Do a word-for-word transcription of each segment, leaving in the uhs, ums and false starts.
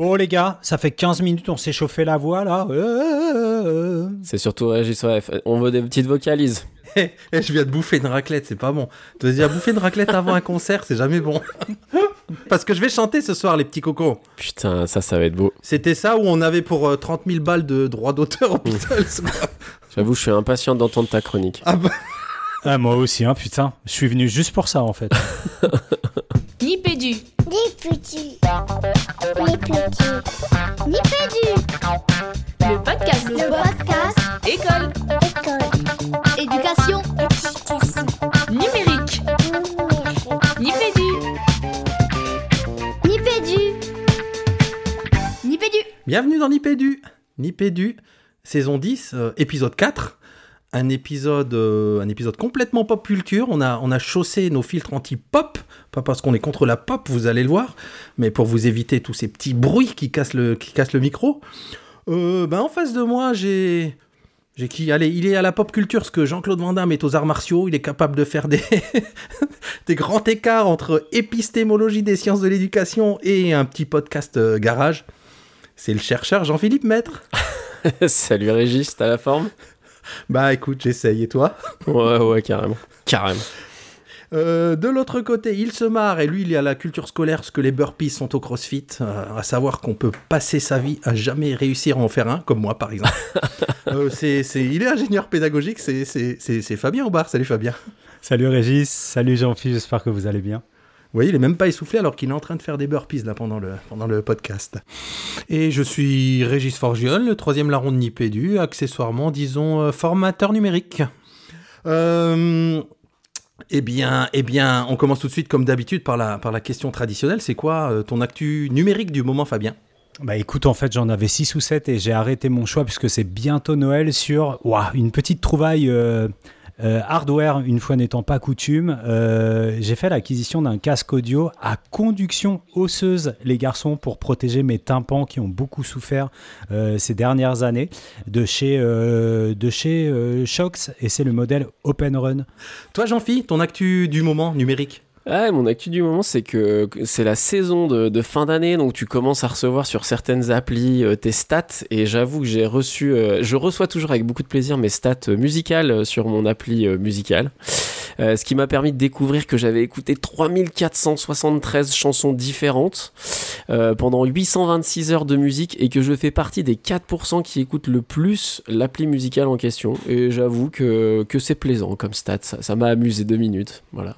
Bon les gars, ça fait quinze minutes, on s'est chauffé la voix là. C'est surtout Régis, on veut des petites vocalises. Hey, hey, je viens de bouffer une raclette, c'est pas bon. Tu veux dire bouffer une raclette avant un concert, c'est jamais bon. Parce que je vais chanter ce soir, les petits cocos. Putain, ça, ça va être beau. C'était ça où on avait pour euh, trente mille balles de droits d'auteur aux Beatles. J'avoue, je suis impatient d'entendre ta chronique. Ah bah... ah, moi aussi, hein, putain. Je suis venu juste pour ça, en fait. Nipédu. Nipédu. Nipédu. Nipédu. Le podcast. Le podcast. École. École. Éducation. Éducation. Numérique. Numérique. Nipédu. Nipédu. Nipédu. Bienvenue dans Nipédu. Nipédu, saison dix, euh, épisode quatre. Un épisode, euh, un épisode complètement pop culture. On a, on a chaussé nos filtres anti-pop, pas parce qu'on est contre la pop, vous allez le voir, mais pour vous éviter tous ces petits bruits qui cassent le, qui cassent le micro. Euh, ben en face de moi, j'ai, j'ai qui, allez, il est à la pop culture, ce que Jean-Claude Van Damme est aux arts martiaux. Il est capable de faire des, des grands écarts entre épistémologie des sciences de l'éducation et un petit podcast euh, garage. C'est le chercheur Jean-Philippe Maître. Salut Régis, t'as la forme ? Bah écoute, j'essaye, et toi ? Ouais, ouais, carrément. Carrément. Euh, de l'autre côté, il se marre, et lui, il est à la culture scolaire, ce que les burpees sont au crossfit, euh, à savoir qu'on peut passer sa vie à jamais réussir à en faire un, comme moi, par exemple. euh, c'est, c'est, il est ingénieur pédagogique, c'est, c'est, c'est, c'est Fabien Aubart. Salut Fabien. Salut Régis, salut Jean-Philippe, j'espère que vous allez bien. Vous voyez, il n'est même pas essoufflé alors qu'il est en train de faire des burpees là, pendant, le, pendant le podcast. Et je suis Régis Forgiol, le troisième larron de Nipédu, accessoirement, disons, euh, formateur numérique. Euh, eh, bien, eh bien, on commence tout de suite, comme d'habitude, par la, par la question traditionnelle. C'est quoi euh, ton actu numérique du moment, Fabien ? Bah écoute, en fait, j'en avais six ou sept et j'ai arrêté mon choix puisque c'est bientôt Noël sur wow, une petite trouvaille... Euh... Euh, hardware, une fois n'étant pas coutume, euh, j'ai fait l'acquisition d'un casque audio à conduction osseuse, les garçons, pour protéger mes tympans qui ont beaucoup souffert euh, ces dernières années, de chez, euh, de chez euh, Shox, et c'est le modèle Open Run. Toi, Jean-Phi, ton actu du moment numérique ? Ah, mon actu du moment, c'est que c'est la saison de, de fin d'année, donc tu commences à recevoir sur certaines applis euh, tes stats, et j'avoue que j'ai reçu, euh, je reçois toujours avec beaucoup de plaisir mes stats musicales sur mon appli euh, musicale, euh, ce qui m'a permis de découvrir que j'avais écouté trois mille quatre cent soixante-treize chansons différentes euh, pendant huit cent vingt-six heures de musique, et que je fais partie des quatre pour cent qui écoutent le plus l'appli musicale en question, et j'avoue que, que c'est plaisant comme stats, ça, ça m'a amusé deux minutes, voilà.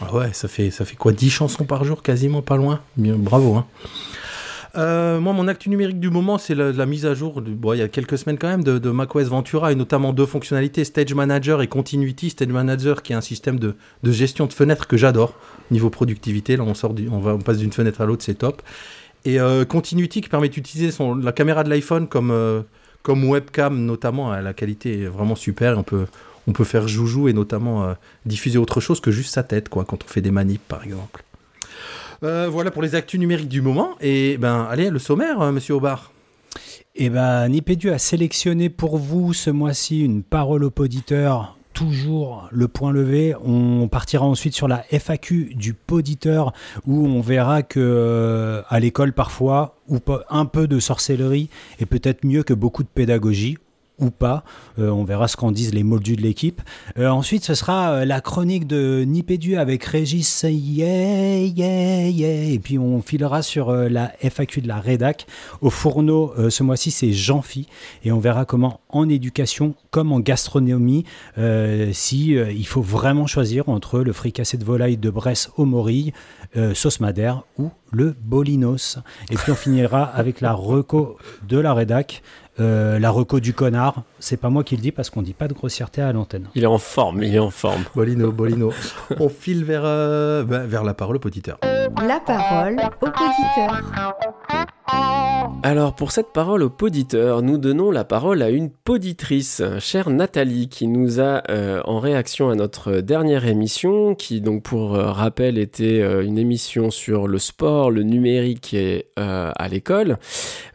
Ah ouais, ça fait, ça fait quoi, dix chansons par jour, quasiment, pas loin. Bien, bravo, hein. Euh, moi, mon actu numérique du moment, c'est la, la mise à jour, de, bon, il y a quelques semaines quand même, de, de macOS Ventura, et notamment deux fonctionnalités, Stage Manager et Continuity. Stage Manager qui est un système de, de gestion de fenêtres que j'adore, niveau productivité. Là, on, sort du, on, va, on passe d'une fenêtre à l'autre, c'est top. Et euh, Continuity qui permet d'utiliser son, la caméra de l'iPhone comme, euh, comme webcam, notamment. Hein, la qualité est vraiment super, et on peut... On peut faire joujou et notamment euh, diffuser autre chose que juste sa tête, quoi, quand on fait des manips, par exemple. Euh, voilà pour les actus numériques du moment. Et ben, allez, le sommaire, hein, monsieur Aubart. Eh ben, Nipédu a sélectionné pour vous ce mois-ci une parole au poditeur. Toujours le point levé. On partira ensuite sur la F A Q du poditeur, où on verra que à l'école parfois, ou un peu de sorcellerie est peut-être mieux que beaucoup de pédagogie. Ou pas, euh, on verra ce qu'en disent les moldus de l'équipe. Euh, ensuite, ce sera euh, la chronique de Nipédu avec Régis, yeah, yeah, yeah. Et puis on filera sur euh, la F A Q de la rédac. Au fourneau, euh, ce mois-ci, c'est Jean-Phi, et on verra comment, en éducation comme en gastronomie, euh, si euh, il faut vraiment choisir entre le fricassé de volaille de Bresse au Morille, euh, sauce madère ou le bolinos. Et puis on finira avec la reco de la rédac. Euh, la reco du connard, c'est pas moi qui le dis parce qu'on dit pas de grossièreté à l'antenne. Il est en forme, il est en forme. Bolino, Bolino. On file vers, euh, ben, vers la parole au poditeur. La parole au poditeur. Alors, pour cette parole au poditeur, nous donnons la parole à une poditrice, chère Nathalie, qui nous a, euh, en réaction à notre dernière émission, qui donc pour euh, rappel était euh, une émission sur le sport, le numérique et euh, à l'école,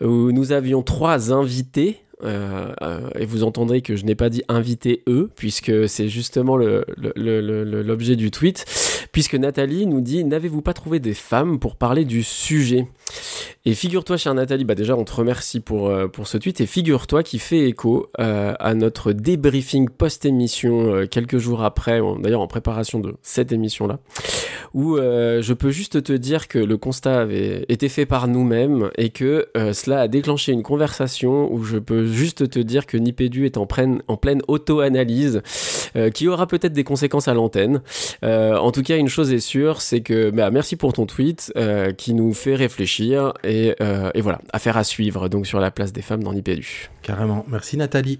où nous avions trois invités Euh, euh, et vous entendrez que je n'ai pas dit inviter eux, puisque c'est justement le, le, le, le, l'objet du tweet, puisque Nathalie nous dit « N'avez-vous pas trouvé des femmes pour parler du sujet ?» Et figure-toi, chère Nathalie, bah déjà on te remercie pour, euh, pour ce tweet, et figure-toi qu'il fait écho euh, à notre débriefing post-émission euh, quelques jours après, d'ailleurs en préparation de cette émission-là, où euh, je peux juste te dire que le constat avait été fait par nous-mêmes, et que euh, cela a déclenché une conversation où je peux juste te dire que Nipédu est en pleine, en pleine auto-analyse, euh, qui aura peut-être des conséquences à l'antenne. Euh, en tout cas, une chose est sûre, c'est que bah, merci pour ton tweet euh, qui nous fait réfléchir, et, euh, et voilà, affaire à suivre donc sur la place des femmes dans Nipédu. Carrément, merci Nathalie.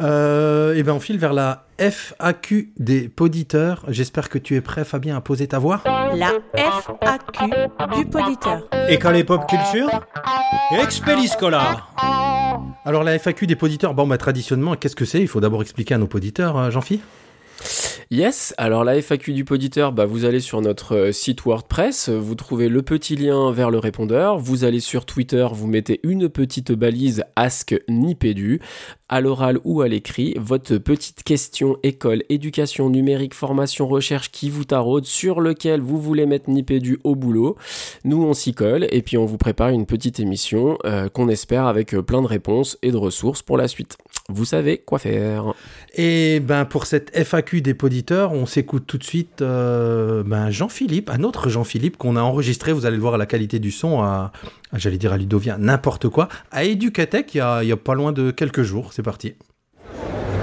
Euh, et ben on file vers la F A Q des poditeurs. J'espère que tu es prêt, Fabien, à poser ta voix. La F A Q du poditeur. École et pop culture. Expelliscola. Alors la F A Q des poditeurs, bon bah traditionnellement, qu'est-ce que c'est ? Il faut d'abord expliquer à nos poditeurs, hein, Jean-Philippe. Yes, alors la F A Q du poditeur, bah vous allez sur notre site WordPress, vous trouvez le petit lien vers le répondeur, vous allez sur Twitter, vous mettez une petite balise Ask Nipédu, à l'oral ou à l'écrit, votre petite question école, éducation, numérique, formation, recherche qui vous taraude, sur lequel vous voulez mettre Nipédu au boulot. Nous on s'y colle et puis on vous prépare une petite émission euh, qu'on espère avec plein de réponses et de ressources pour la suite. Vous savez quoi faire. Et ben pour cette F A Q des poditeurs, on s'écoute tout de suite euh, ben Jean-Philippe, un autre Jean-Philippe qu'on a enregistré, vous allez le voir à la qualité du son, à, à j'allais dire à Ludovia, n'importe quoi, à Educatech il y a, il y a pas loin de quelques jours. C'est parti.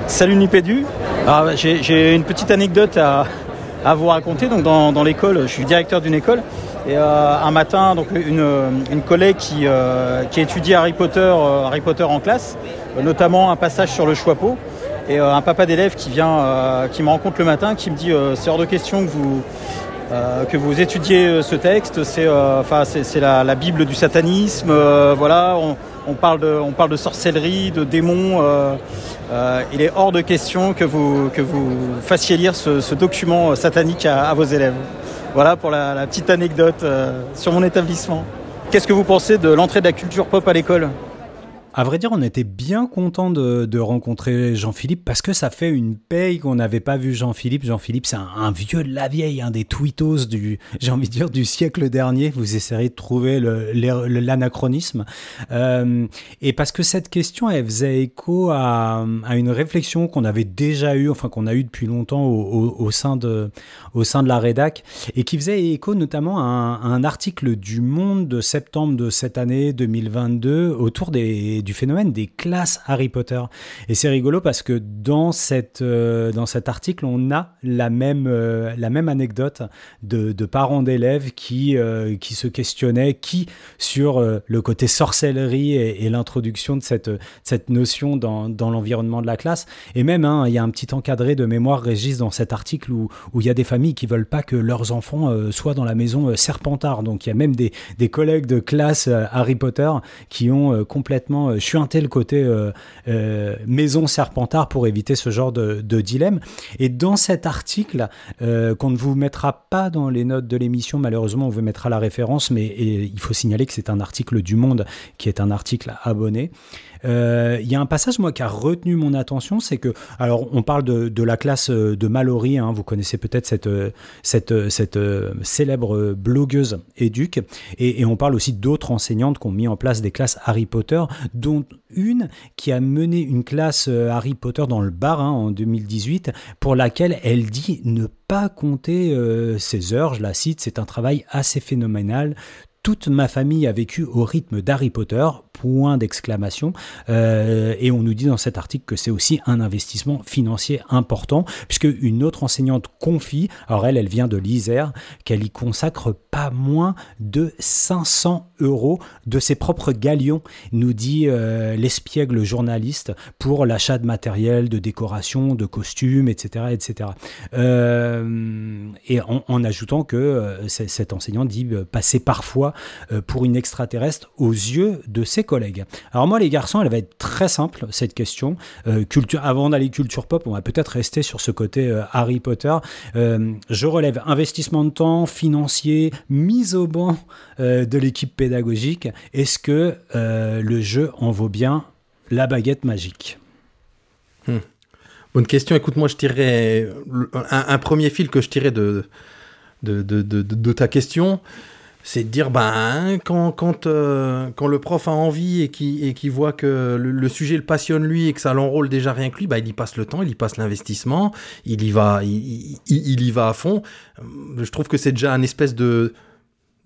Salut Nipédu. Alors, j'ai, j'ai une petite anecdote à, à vous raconter. Donc dans, dans l'école, je suis directeur d'une école. Et euh, un matin, donc une, une collègue qui, euh, qui étudie Harry Potter, euh, Harry Potter en classe, euh, notamment un passage sur le Choixpeau, et euh, un papa d'élève qui vient, euh, qui me rencontre le matin, qui me dit euh, c'est hors de question que vous euh, que vous étudiez ce texte. C'est enfin euh, c'est, c'est la, la Bible du satanisme. Euh, voilà, on, on parle de on parle de sorcellerie, de démons. Euh, euh, il est hors de question que vous que vous fassiez lire ce, ce document satanique à, à vos élèves. Voilà pour la, la petite anecdote euh, sur mon établissement. Qu'est-ce que vous pensez de l'entrée de la culture pop à l'école ? À vrai dire, on était bien content de, de rencontrer Jean-Philippe parce que ça fait une paye qu'on n'avait pas vu Jean-Philippe. Jean-Philippe, c'est un, un vieux de la vieille, un des tweetos du, j'ai envie de dire, du siècle dernier. Vous essayerez de trouver le, le, l'anachronisme. Euh, et parce que cette question, elle faisait écho à, à une réflexion qu'on avait déjà eue, enfin qu'on a eue depuis longtemps au, au, au, sein de, au sein de la rédac, et qui faisait écho notamment à un, à un article du Monde de septembre de cette année deux mille vingt-deux autour des du phénomène des classes Harry Potter. Et c'est rigolo parce que dans, cette, euh, dans cet article, on a la même, euh, la même anecdote de, de parents d'élèves qui, euh, qui se questionnaient qui sur euh, le côté sorcellerie et, et l'introduction de cette, de cette notion dans, dans l'environnement de la classe. Et même, hein, il y a un petit encadré de mémoire, Régis, dans cet article où, où il y a des familles qui ne veulent pas que leurs enfants euh, soient dans la maison euh, Serpentard. Donc, il y a même des, des collègues de classe euh, Harry Potter qui ont euh, complètement je suis un tel côté euh, euh, maison Serpentard pour éviter ce genre de, de dilemme. Et dans cet article, euh, qu'on ne vous mettra pas dans les notes de l'émission, malheureusement, on vous mettra la référence, mais et, il faut signaler que c'est un article du Monde, qui est un article abonné. Il euh, y a un passage, moi, qui a retenu mon attention, c'est que, alors, on parle de, de la classe de Mallory, hein, vous connaissez peut-être cette, cette, cette euh, célèbre blogueuse éduque, et, et on parle aussi d'autres enseignantes qui ont mis en place des classes Harry Potter, dont une qui a mené une classe Harry Potter dans le bar hein, en deux mille dix-huit, pour laquelle elle dit ne pas compter euh, ses heures, je la cite, c'est un travail assez phénoménal. Toute ma famille a vécu au rythme d'Harry Potter, point d'exclamation. Euh, et on nous dit dans cet article que c'est aussi un investissement financier important, puisque une autre enseignante confie, alors elle, elle vient de l'Isère, qu'elle y consacre pas moins de cinq cents euros de ses propres galions, nous dit euh, l'espiègle journaliste, pour l'achat de matériel, de décoration, de costumes, et cetera et cetera. Euh, et en, en ajoutant que euh, cette enseignante dit euh, passer parfois pour une extraterrestre aux yeux de ses collègues. Alors moi les garçons, elle va être très simple cette question. Euh, culture, avant d'aller culture pop, on va peut-être rester sur ce côté euh, Harry Potter. Euh, je relève investissement de temps, financier, mise au banc euh, de l'équipe pédagogique. Est-ce que euh, le jeu en vaut bien la baguette magique? hmm. Bonne question. Écoute, moi, je tirerais un, un premier fil que je tirais de, de, de, de, de ta question, c'est de dire, ben, quand, quand, euh, quand le prof a envie et qu'il, et qu'il voit que le, le sujet le passionne lui et que ça l'enrôle déjà rien que lui, ben, il y passe le temps, il y passe l'investissement, il y va, il, il, il y va à fond. Je trouve que c'est déjà un espèce de,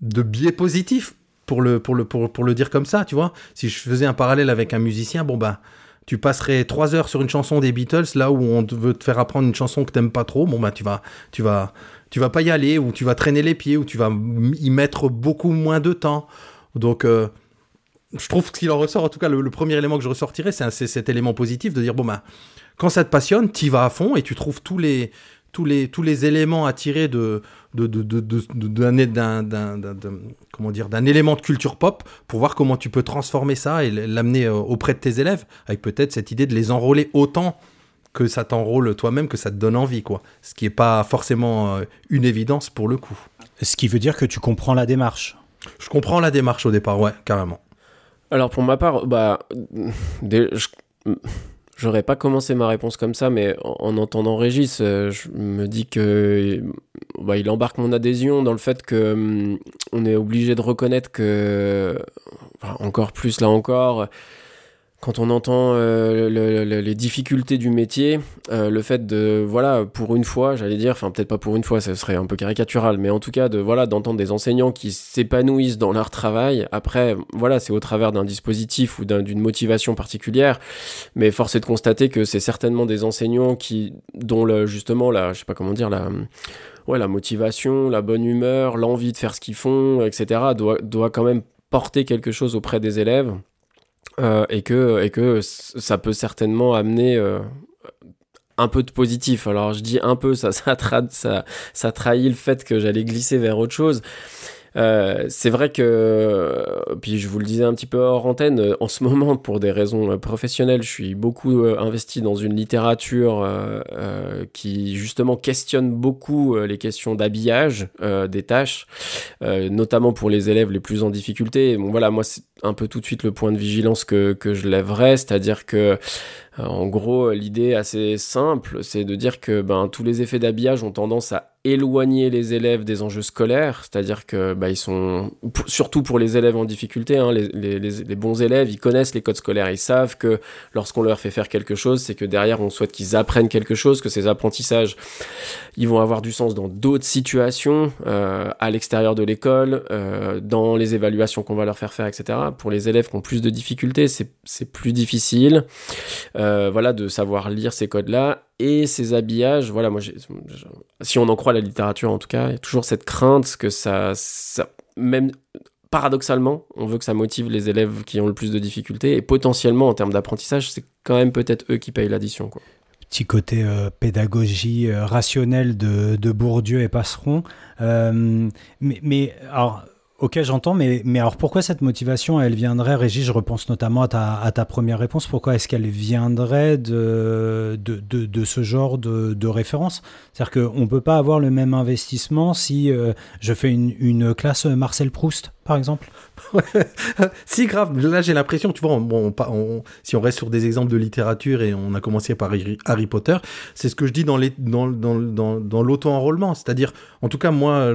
de biais positif pour le, pour, le, pour, pour le dire comme ça, tu vois. Si je faisais un parallèle avec un musicien, bon, ben, tu passerais trois heures sur une chanson des Beatles, là où on veut te faire apprendre une chanson que t'aimes pas trop, bon ben tu vas, tu vas, tu vas pas y aller, ou tu vas traîner les pieds, ou tu vas y mettre beaucoup moins de temps. Donc, euh, je trouve que ce qu'il en ressort, en tout cas, le, le premier élément que je ressortirais, c'est, un, c'est cet élément positif de dire, bon ben, quand ça te passionne, t'y vas à fond, et tu trouves tous les, tous les, tous les éléments à tirer de, de, de, de, de, de d'un, d'un, d'un, d'un, d'un, comment dire, d'un élément de culture pop pour voir comment tu peux transformer ça et l'amener auprès de tes élèves, avec peut-être cette idée de les enrôler autant que ça t'enrôle toi-même, que ça te donne envie, quoi. Ce qui n'est pas forcément une évidence pour le coup. Ce qui veut dire que tu comprends la démarche. Je comprends la démarche au départ, ouais, carrément. Alors pour ma part, bah... Des, je... J'aurais pas commencé ma réponse comme ça, mais en entendant Régis, je me dis que bah, il embarque mon adhésion dans le fait que hum, on est obligé de reconnaître que, enfin, encore plus là encore, quand on entend euh, le, le, les difficultés du métier, euh, le fait de, voilà, pour une fois, j'allais dire, enfin peut-être pas pour une fois, ça serait un peu caricatural, mais en tout cas de, voilà, d'entendre des enseignants qui s'épanouissent dans leur travail. Après, voilà, c'est au travers d'un dispositif ou d'un, d'une motivation particulière, mais force est de constater que c'est certainement des enseignants qui, dont le, justement, la, je sais pas comment dire, la, ouais, la motivation, la bonne humeur, l'envie de faire ce qu'ils font, et cetera, doit, doit quand même porter quelque chose auprès des élèves. Euh, et, que, et que ça peut certainement amener euh, un peu de positif. Alors je dis un peu, ça, ça, tra- ça, ça trahit le fait que j'allais glisser vers autre chose. Euh, c'est vrai que, puis je vous le disais un petit peu hors antenne, en ce moment, pour des raisons professionnelles, je suis beaucoup euh, investi dans une littérature euh, euh, qui justement questionne beaucoup euh, les questions d'habillage euh, des tâches, euh, notamment pour les élèves les plus en difficulté. Bon, voilà, moi, c'est un peu tout de suite le point de vigilance que, que je lèverais, c'est-à-dire que, euh, en gros, l'idée assez simple, c'est de dire que ben, tous les effets d'habillage ont tendance à éloigner les élèves des enjeux scolaires, c'est-à-dire que bah, ils sont, p- surtout pour les élèves en difficulté, hein, les, les, les bons élèves, ils connaissent les codes scolaires, ils savent que lorsqu'on leur fait faire quelque chose, c'est que derrière on souhaite qu'ils apprennent quelque chose, que ces apprentissages, ils vont avoir du sens dans d'autres situations, euh, à l'extérieur de l'école, euh, dans les évaluations qu'on va leur faire faire, et cetera. Pour les élèves qui ont plus de difficultés, c'est, c'est plus difficile, euh, voilà, de savoir lire ces codes-là. Et ces habillages, voilà, moi, j'ai, j'ai, si on en croit la littérature en tout cas, il y a toujours cette crainte que ça, ça, même paradoxalement, on veut que ça motive les élèves qui ont le plus de difficultés, et potentiellement en termes d'apprentissage, c'est quand même peut-être eux qui payent l'addition, quoi. Petit côté euh, pédagogie euh, rationnelle de, de Bourdieu et Passeron, euh, mais, mais alors... Ok, j'entends, mais, mais alors pourquoi cette motivation, elle viendrait, Régis, je repense notamment à ta, à ta première réponse, pourquoi est-ce qu'elle viendrait de, de, de, de ce genre de, de référence? C'est-à-dire qu'on ne peut pas avoir le même investissement si euh, je fais une, une classe Marcel Proust, par exemple. Si, grave, là j'ai l'impression, tu vois, on, on, on, si on reste sur des exemples de littérature, et on a commencé par Harry Potter, c'est ce que je dis dans, les, dans, dans, dans, dans l'auto-enrôlement, c'est-à-dire, en tout cas, moi,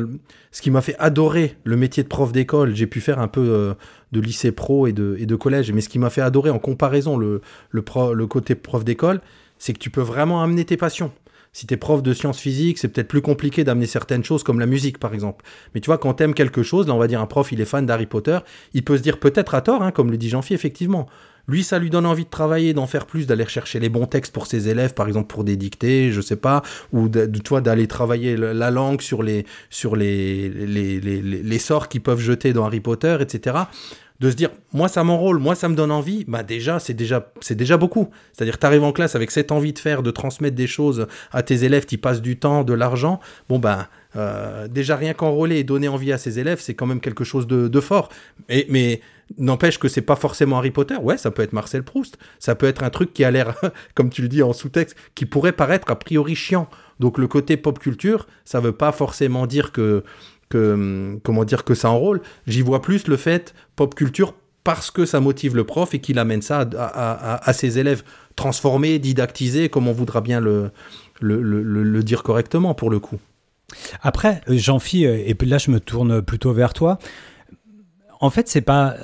ce qui m'a fait adorer le métier de prof d'école, j'ai pu faire un peu euh, de lycée pro et de, et de collège, mais ce qui m'a fait adorer en comparaison le, le, pro, le côté prof d'école, c'est que tu peux vraiment amener tes passions. Si t'es prof de sciences physiques, c'est peut-être plus compliqué d'amener certaines choses comme la musique, par exemple. Mais tu vois, quand t'aimes quelque chose, là on va dire un prof, il est fan d'Harry Potter, il peut se dire peut-être à tort, hein, comme le dit Jean-Phi, effectivement. Lui, ça lui donne envie de travailler, d'en faire plus, d'aller chercher les bons textes pour ses élèves, par exemple pour des dictées, je sais pas, ou de, tu vois, d'aller travailler la langue sur les, sur les, les, les, les, les sorts qu'ils peuvent jeter dans Harry Potter, et cetera. De se dire, moi ça m'enrôle, moi ça me donne envie, bah déjà, c'est déjà, c'est déjà beaucoup. C'est-à-dire, t'arrives en classe avec cette envie de faire, de transmettre des choses à tes élèves, t'y passes du temps, de l'argent, bon bah, euh, déjà rien qu'enrôler et donner envie à ses élèves, c'est quand même quelque chose de, de fort. Et, mais n'empêche que c'est pas forcément Harry Potter, ouais, ça peut être Marcel Proust, ça peut être un truc qui a l'air, comme tu le dis en sous-texte, qui pourrait paraître a priori chiant. Donc le côté pop culture, ça veut pas forcément dire que... que, comment dire, que ça enrôle. J'y vois plus le fait pop culture parce que ça motive le prof et qu'il amène ça à, à, à, à ses élèves, transformés, didactisés, comme on voudra bien le, le, le, le dire correctement pour le coup. Après, Jean-Phi, et là je me tourne plutôt vers toi, en fait c'est pas...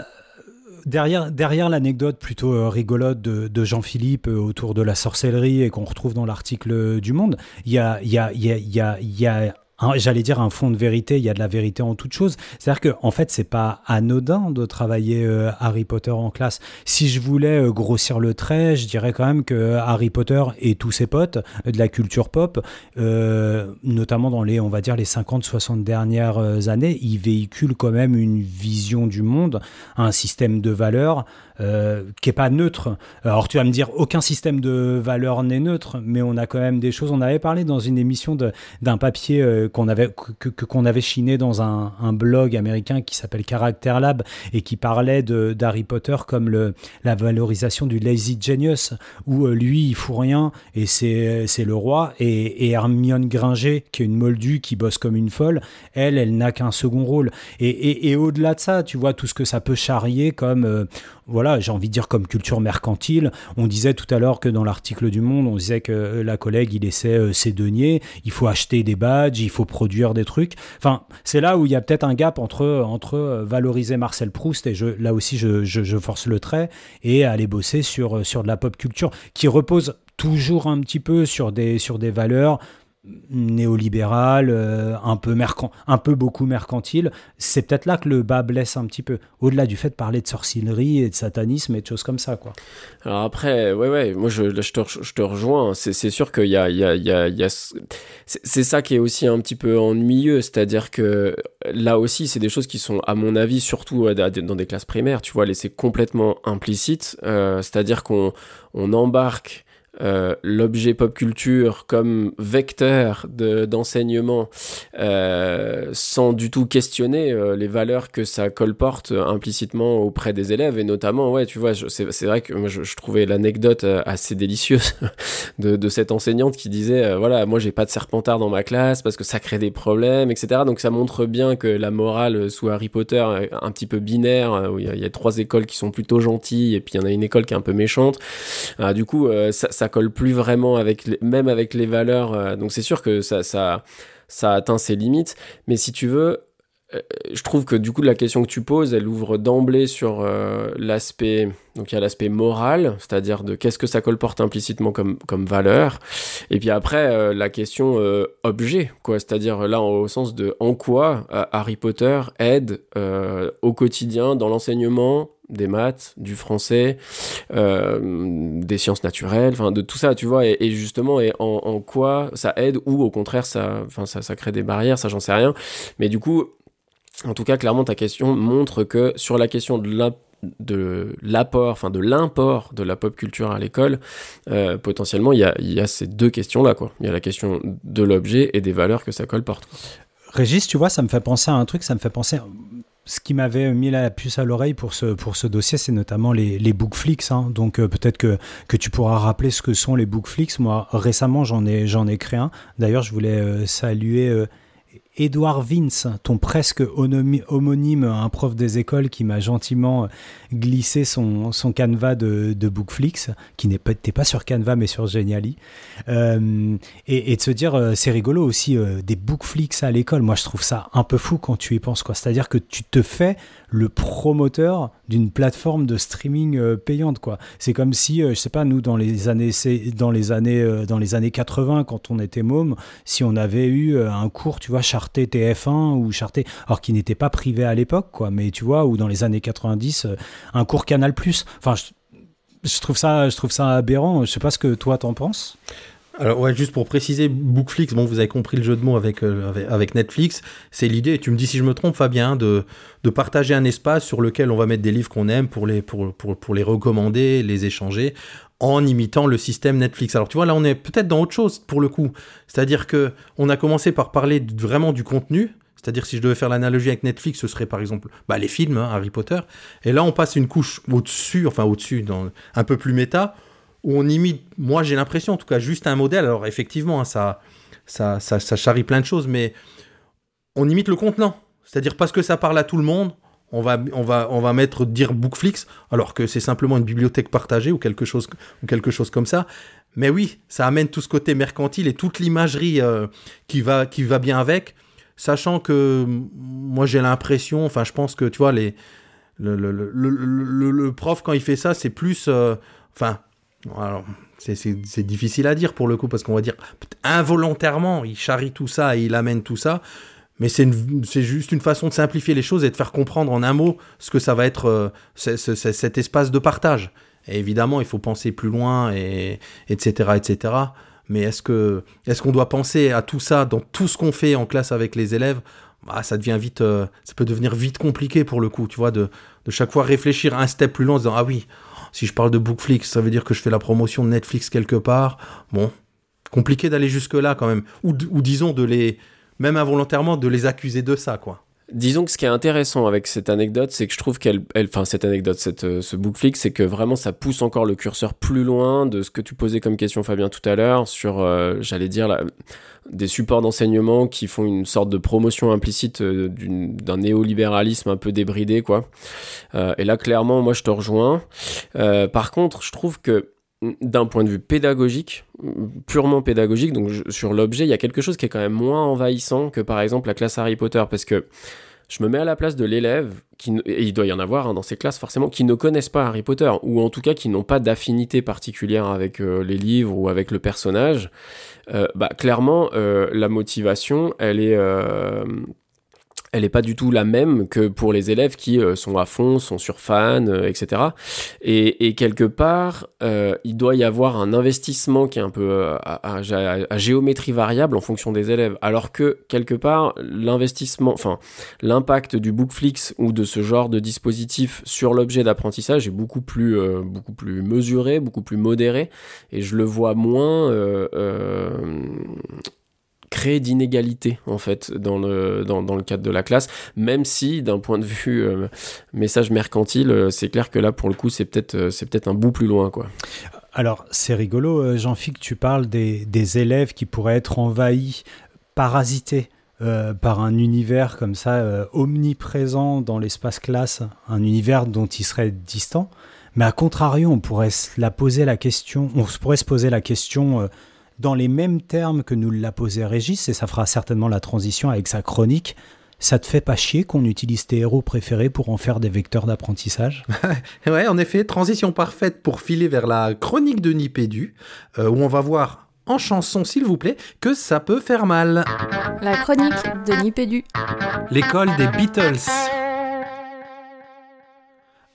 Derrière, derrière l'anecdote plutôt rigolote de, de Jean-Philippe autour de la sorcellerie et qu'on retrouve dans l'article du Monde, il y a, il y a, il y a, il y a, il y a un, j'allais dire un fond de vérité, il y a de la vérité en toute chose. C'est-à-dire qu'en fait, c'est pas anodin de travailler euh, Harry Potter en classe. Si je voulais euh, grossir le trait, je dirais quand même que Harry Potter et tous ses potes de la culture pop, euh, notamment dans les, on va dire, les cinquante soixante dernières années, ils véhiculent quand même une vision du monde, un système de valeurs euh, qui n'est pas neutre. Alors tu vas me dire, aucun système de valeurs n'est neutre, mais on a quand même des choses. On avait parlé dans une émission de, d'un papier... Euh, qu'on avait que, que qu'on avait chiné dans un, un blog américain qui s'appelle Character Lab et qui parlait de d'Harry Potter comme le la valorisation du lazy genius où euh, lui il fout rien et c'est c'est le roi et, et Hermione Granger qui est une moldue qui bosse comme une folle, elle elle n'a qu'un second rôle et et, et au-delà de ça, tu vois tout ce que ça peut charrier comme euh, voilà, j'ai envie de dire comme culture mercantile. On disait tout à l'heure que dans l'article du Monde, on disait que la collègue il laissait ses deniers, il faut acheter des badges, il faut produire des trucs. Enfin, c'est là où il y a peut-être un gap entre, entre valoriser Marcel Proust, et je, là aussi je, je, je force le trait, et aller bosser sur, sur de la pop culture qui repose toujours un petit peu sur des, sur des valeurs néolibérales, euh, un peu mercan- un peu beaucoup mercantiles. C'est peut-être là que le bas blesse un petit peu, au-delà du fait de parler de sorcellerie et de satanisme et de choses comme ça, quoi. Alors après, ouais, ouais, moi je, je, te, re- je te rejoins, c'est, c'est sûr qu'il y a, il y a, il y a, il y a c'est, c'est ça qui est aussi un petit peu ennuyeux, c'est-à-dire que là aussi, c'est des choses qui sont, à mon avis, surtout dans des classes primaires, tu vois, laissées complètement implicites, euh, c'est-à-dire qu'on on embarque Euh, l'objet pop culture comme vecteur de, d'enseignement euh, sans du tout questionner euh, les valeurs que ça colporte implicitement auprès des élèves et notamment ouais tu vois je, c'est, c'est vrai que moi je, je trouvais l'anecdote assez délicieuse de, de cette enseignante qui disait euh, voilà moi j'ai pas de Serpentard dans ma classe parce que ça crée des problèmes, etc. Donc ça montre bien que la morale sous Harry Potter est un petit peu binaire où il y a, il y a trois écoles qui sont plutôt gentilles et puis il y en a une école qui est un peu méchante. Alors, du coup euh, ça, ça Ça colle plus vraiment avec les, même avec les valeurs, euh, donc c'est sûr que ça ça ça atteint ses limites. Mais si tu veux, euh, je trouve que du coup la question que tu poses, elle ouvre d'emblée sur euh, l'aspect, donc il y a l'aspect moral, c'est-à-dire de qu'est-ce que ça colporte implicitement comme comme valeur, et puis après euh, la question euh, objet, quoi, c'est-à-dire là au sens de en quoi euh, Harry Potter aide euh, au quotidien dans l'enseignement des maths, du français, euh, des sciences naturelles, enfin de tout ça, tu vois, et, et justement, et en, en quoi ça aide ou au contraire ça, enfin ça, ça crée des barrières, ça j'en sais rien. Mais du coup, en tout cas, clairement, ta question montre que sur la question de la de l'apport, enfin de l'import de la pop culture à l'école, euh, potentiellement, il y a, y a ces deux questions-là, quoi. Il y a la question de l'objet et des valeurs que ça colporte. Régis, tu vois, ça me fait penser à un truc, ça me fait penser. À... Ce qui m'avait mis la puce à l'oreille pour ce, pour ce dossier, c'est notamment les, les Bookflix. Hein. Donc euh, peut-être que, que tu pourras rappeler ce que sont les Bookflix. Moi, récemment, j'en ai, j'en ai créé un. D'ailleurs, je voulais euh, saluer... Euh Édouard Vince, ton presque homonyme, un prof des écoles qui m'a gentiment glissé son, son Canva de, de Bookflix, qui n'était pas sur Canva mais sur Geniali, euh, et, et de se dire, c'est rigolo aussi, euh, des Bookflix à l'école, moi je trouve ça un peu fou quand tu y penses, quoi. C'est-à-dire que tu te fais le promoteur d'une plateforme de streaming euh, payante, quoi. C'est comme si, euh, je sais pas, nous dans les années, dans les années, euh, dans les années quatre-vingts, quand on était môme, si on avait eu euh, un cours, tu vois, charté T F un ou charté, alors qui n'était pas privé à l'époque, quoi, mais tu vois, ou dans les années quatre-vingt-dix, un cours Canal+. Enfin, je, je trouve ça, je trouve ça aberrant. Je sais pas ce que toi t'en penses. Alors ouais, juste pour préciser, Bookflix, bon, vous avez compris le jeu de mots avec, euh, avec, avec Netflix, c'est l'idée, et tu me dis si je me trompe, Fabien, de, de partager un espace sur lequel on va mettre des livres qu'on aime pour les, pour, pour, pour les recommander, les échanger, en imitant le système Netflix. Alors tu vois, là on est peut-être dans autre chose pour le coup, c'est-à-dire qu'on a commencé par parler de, vraiment du contenu, c'est-à-dire si je devais faire l'analogie avec Netflix, ce serait par exemple bah, les films, hein, Harry Potter, et là on passe une couche au-dessus, enfin au-dessus, dans, un peu plus méta, où on imite, moi j'ai l'impression en tout cas, juste un modèle. Alors effectivement, hein, ça, ça, ça, ça charrie plein de choses, mais on imite le contenant. C'est-à-dire parce que ça parle à tout le monde, on va, on va, on va mettre dire Bookflix, alors que c'est simplement une bibliothèque partagée ou quelque chose, ou quelque chose comme ça. Mais oui, ça amène tout ce côté mercantile et toute l'imagerie euh, qui va, qui va bien avec, sachant que moi j'ai l'impression, enfin je pense que tu vois, les, le, le, le, le, le prof quand il fait ça, c'est plus, euh, enfin, alors c'est, c'est, c'est difficile à dire pour le coup, parce qu'on va dire involontairement, il charrie tout ça et il amène tout ça, mais c'est, une, c'est juste une façon de simplifier les choses et de faire comprendre en un mot ce que ça va être euh, c'est, c'est, c'est cet espace de partage. Et évidemment, il faut penser plus loin, et, etc., et cetera. Mais est-ce, que, est-ce qu'on doit penser à tout ça dans tout ce qu'on fait en classe avec les élèves ? Bah, ça, devient vite, euh, ça peut devenir vite compliqué pour le coup, tu vois, de, de chaque fois réfléchir un step plus loin en se disant « Ah oui, si je parle de Bookflix, ça veut dire que je fais la promotion de Netflix quelque part. » Bon, compliqué d'aller jusque-là quand même. Ou, ou disons, de les, même involontairement, de les accuser de ça, quoi. Disons que ce qui est intéressant avec cette anecdote, c'est que je trouve qu'elle, elle, enfin cette anecdote, cette, euh, ce Bookflix, c'est que vraiment ça pousse encore le curseur plus loin de ce que tu posais comme question, Fabien, tout à l'heure, sur, euh, j'allais dire, la, des supports d'enseignement qui font une sorte de promotion implicite euh, d'une, d'un néolibéralisme un peu débridé, quoi. Euh, et là, clairement, moi, je te rejoins. Euh, par contre, je trouve que d'un point de vue pédagogique, purement pédagogique, donc je, sur l'objet, il y a quelque chose qui est quand même moins envahissant que par exemple la classe Harry Potter, parce que je me mets à la place de l'élève, qui, et il doit y en avoir hein, dans ces classes forcément, qui ne connaissent pas Harry Potter, ou en tout cas qui n'ont pas d'affinité particulière avec euh, les livres ou avec le personnage, euh, bah, clairement euh, la motivation, elle est... Euh, elle n'est pas du tout la même que pour les élèves qui euh, sont à fond, sont sur fan, euh, et cetera. Et, et quelque part, euh, il doit y avoir un investissement qui est un peu euh, à, à, à géométrie variable en fonction des élèves. Alors que, quelque part, l'investissement, enfin, l'impact du Bookflix ou de ce genre de dispositif sur l'objet d'apprentissage est beaucoup plus, euh, beaucoup plus mesuré, beaucoup plus modéré. Et je le vois moins... Euh, euh, créer d'inégalités en fait dans le, dans, dans le cadre de la classe, même si d'un point de vue euh, message mercantile, euh, c'est clair que là pour le coup c'est peut-être, euh, c'est peut-être un bout plus loin, quoi. Alors c'est rigolo, Jean-Philippe, tu parles des, des élèves qui pourraient être envahis, parasités euh, par un univers comme ça euh, omniprésent dans l'espace classe, un univers dont ils seraient distants, mais à contrario on pourrait se la poser la question, on pourrait se poser la question euh, dans les mêmes termes que nous l'a posé Régis, et ça fera certainement la transition avec sa chronique, ça te fait pas chier qu'on utilise tes héros préférés pour en faire des vecteurs d'apprentissage ? Ouais, en effet, transition parfaite pour filer vers la chronique de Nipédu, euh, où on va voir, en chanson s'il vous plaît, que ça peut faire mal. La chronique de Nipédu. L'école des Beatles.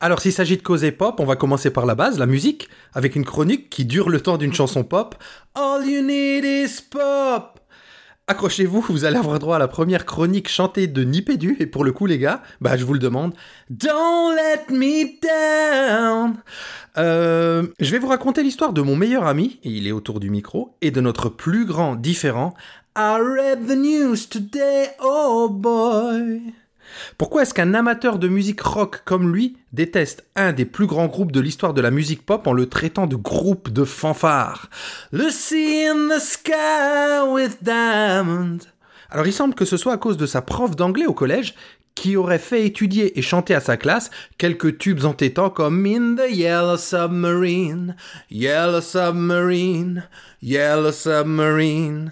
Alors, s'il s'agit de causer pop, on va commencer par la base, la musique, avec une chronique qui dure le temps d'une chanson pop. All you need is pop! Accrochez-vous, vous allez avoir droit à la première chronique chantée de Nipédu, et pour le coup, les gars, bah, je vous le demande. Don't let me down! Euh, je vais vous raconter l'histoire de mon meilleur ami, il est autour du micro, et de notre plus grand différent. I read the news today, oh boy! Pourquoi est-ce qu'un amateur de musique rock comme lui déteste un des plus grands groupes de l'histoire de la musique pop en le traitant de groupe de fanfare ? Lucy in the sky with diamonds. Alors il semble que ce soit à cause de sa prof d'anglais au collège qui aurait fait étudier et chanter à sa classe quelques tubes entêtants comme In the Yellow Submarine, Yellow Submarine, Yellow Submarine.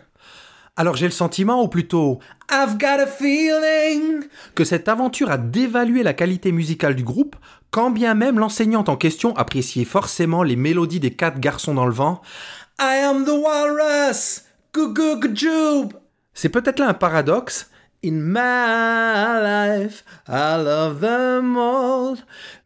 Alors j'ai le sentiment, ou plutôt I've got a feeling, que cette aventure a dévalué la qualité musicale du groupe, quand bien même l'enseignante en question appréciait forcément les mélodies des quatre garçons dans le vent. I am the walrus, goo-goo-goo-joob. C'est peut-être là un paradoxe. In my life, I love them all.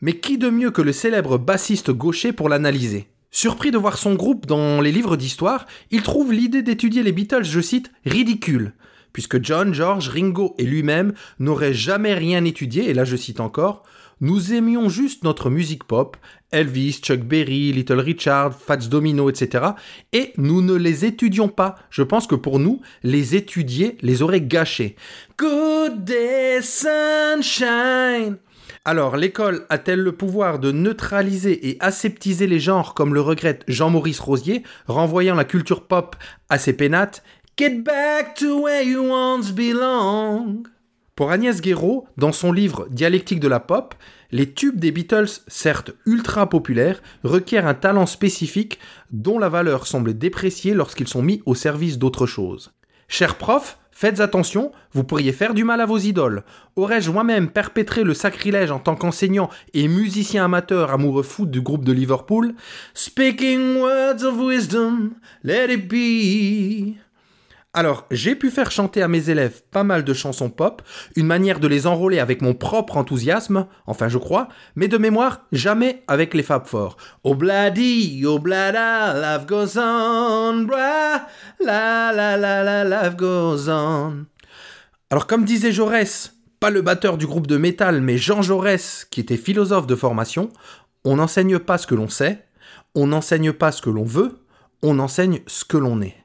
Mais qui de mieux que le célèbre bassiste gaucher pour l'analyser ? Surpris de voir son groupe dans les livres d'histoire, il trouve l'idée d'étudier les Beatles, je cite, « ridicule », puisque John, George, Ringo et lui-même n'auraient jamais rien étudié, et là je cite encore, « nous aimions juste notre musique pop, Elvis, Chuck Berry, Little Richard, Fats Domino, et cetera, et nous ne les étudions pas. Je pense que pour nous, les étudier les aurait gâchés. » Good day, sunshine. Alors, l'école a-t-elle le pouvoir de neutraliser et aseptiser les genres comme le regrette Jean-Maurice Rosier, renvoyant la culture pop à ses pénates ? Get back to where you once belong. Pour Agnès Guéraud, dans son livre « Dialectique de la pop », les tubes des Beatles, certes ultra populaires, requièrent un talent spécifique dont la valeur semble dépréciée lorsqu'ils sont mis au service d'autre chose. Cher prof, faites attention, vous pourriez faire du mal à vos idoles. Aurais-je moi-même perpétré le sacrilège en tant qu'enseignant et musicien amateur amoureux fou du groupe de Liverpool ? Speaking words of wisdom, let it be. Alors, j'ai pu faire chanter à mes élèves pas mal de chansons pop, une manière de les enrôler avec mon propre enthousiasme, enfin je crois, mais de mémoire, jamais avec les Fab Four. Oh bladi, oh blada, life goes on, bra, la la la la, life goes on. Alors comme disait Jaurès, pas le batteur du groupe de métal, mais Jean Jaurès, qui était philosophe de formation, on n'enseigne pas ce que l'on sait, on n'enseigne pas ce que l'on veut, on enseigne ce que l'on est.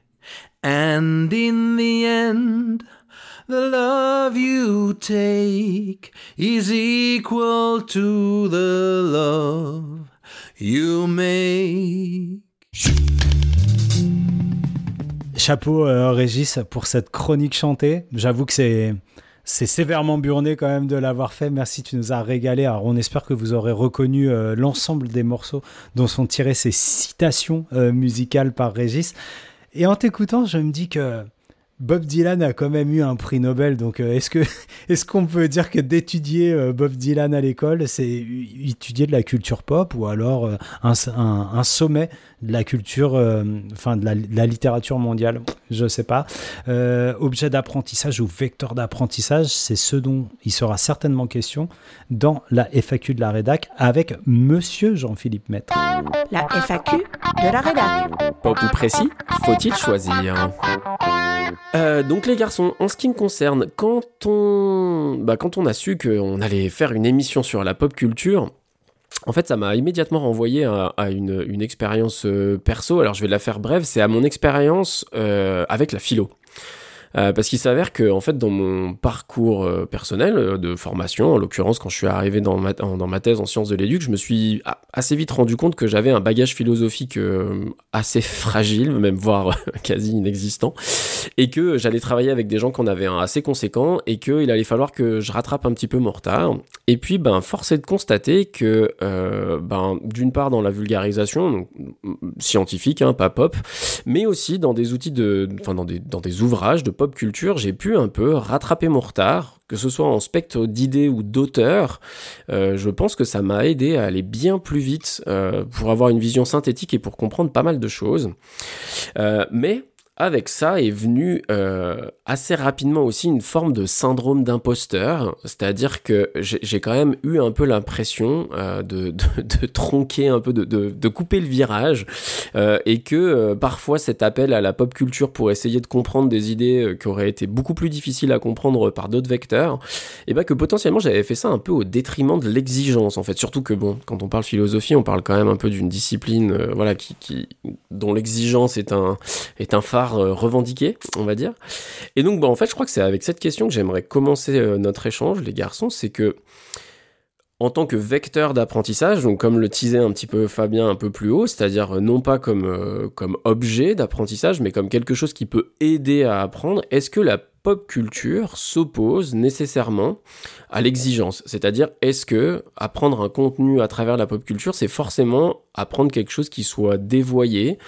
And in the end, the love you take is equal to the love you make. Chapeau euh, Régis pour cette chronique chantée. J'avoue que c'est, c'est sévèrement burné quand même de l'avoir fait. Merci, tu nous as régalé. Alors on espère que vous aurez reconnu euh, l'ensemble des morceaux dont sont tirées ces citations euh, musicales par Régis. Et en t'écoutant, je me dis que Bob Dylan a quand même eu un prix Nobel. Donc, est-ce, que, est-ce qu'on peut dire que d'étudier Bob Dylan à l'école, c'est étudier de la culture pop ou alors un, un, un sommet de la culture, euh, enfin de la, de la littérature mondiale ? Je ne sais pas. Euh, objet d'apprentissage ou vecteur d'apprentissage, c'est ce dont il sera certainement question dans la F A Q de la Rédac avec Monsieur Jean-Philippe Maître. La F A Q de la Rédac. Pas plus précis, faut-il choisir ? Euh, donc les garçons, en ce qui me concerne, quand on, bah, quand on a su qu'on allait faire une émission sur la pop culture, en fait ça m'a immédiatement renvoyé à, à une, une expérience euh, perso. Alors je vais la faire brève, c'est à mon expérience euh, avec la philo. Euh, parce qu'il s'avère que en fait, dans mon parcours euh, personnel euh, de formation, en l'occurrence quand je suis arrivé dans ma, dans ma thèse en sciences de l'éduc, je me suis assez vite rendu compte que j'avais un bagage philosophique euh, assez fragile, même voire quasi inexistant, et que j'allais travailler avec des gens qui en avaient un assez conséquent, et qu'il allait falloir que je rattrape un petit peu mon retard. Et puis ben, force est de constater que euh, ben, d'une part dans la vulgarisation donc, scientifique, hein, pas pop, mais aussi dans des outils de, enfin dans des, dans des ouvrages de pop culture, j'ai pu un peu rattraper mon retard, que ce soit en spectre d'idées ou d'auteurs. Euh, je pense que ça m'a aidé à aller bien plus vite euh, pour avoir une vision synthétique et pour comprendre pas mal de choses. Euh, mais avec ça est venue euh, assez rapidement aussi une forme de syndrome d'imposteur, c'est-à-dire que j'ai quand même eu un peu l'impression euh, de, de, de tronquer un peu, de, de, de couper le virage, euh, et que euh, parfois cet appel à la pop culture pour essayer de comprendre des idées qui auraient été beaucoup plus difficiles à comprendre par d'autres vecteurs, et bien que potentiellement j'avais fait ça un peu au détriment de l'exigence en fait, surtout que bon, quand on parle philosophie, on parle quand même un peu d'une discipline euh, voilà, qui, qui, dont l'exigence est un, est un phare revendiqué, on va dire. Et donc, bah, en fait, je crois que c'est avec cette question que j'aimerais commencer euh, notre échange, les garçons, c'est que, en tant que vecteur d'apprentissage, donc comme le teasait un petit peu Fabien un peu plus haut, c'est-à-dire non pas comme, euh, comme objet d'apprentissage, mais comme quelque chose qui peut aider à apprendre, est-ce que la pop culture s'oppose nécessairement à l'exigence ? C'est-à-dire, est-ce que apprendre un contenu à travers la pop culture, c'est forcément apprendre quelque chose qui soit dévoyé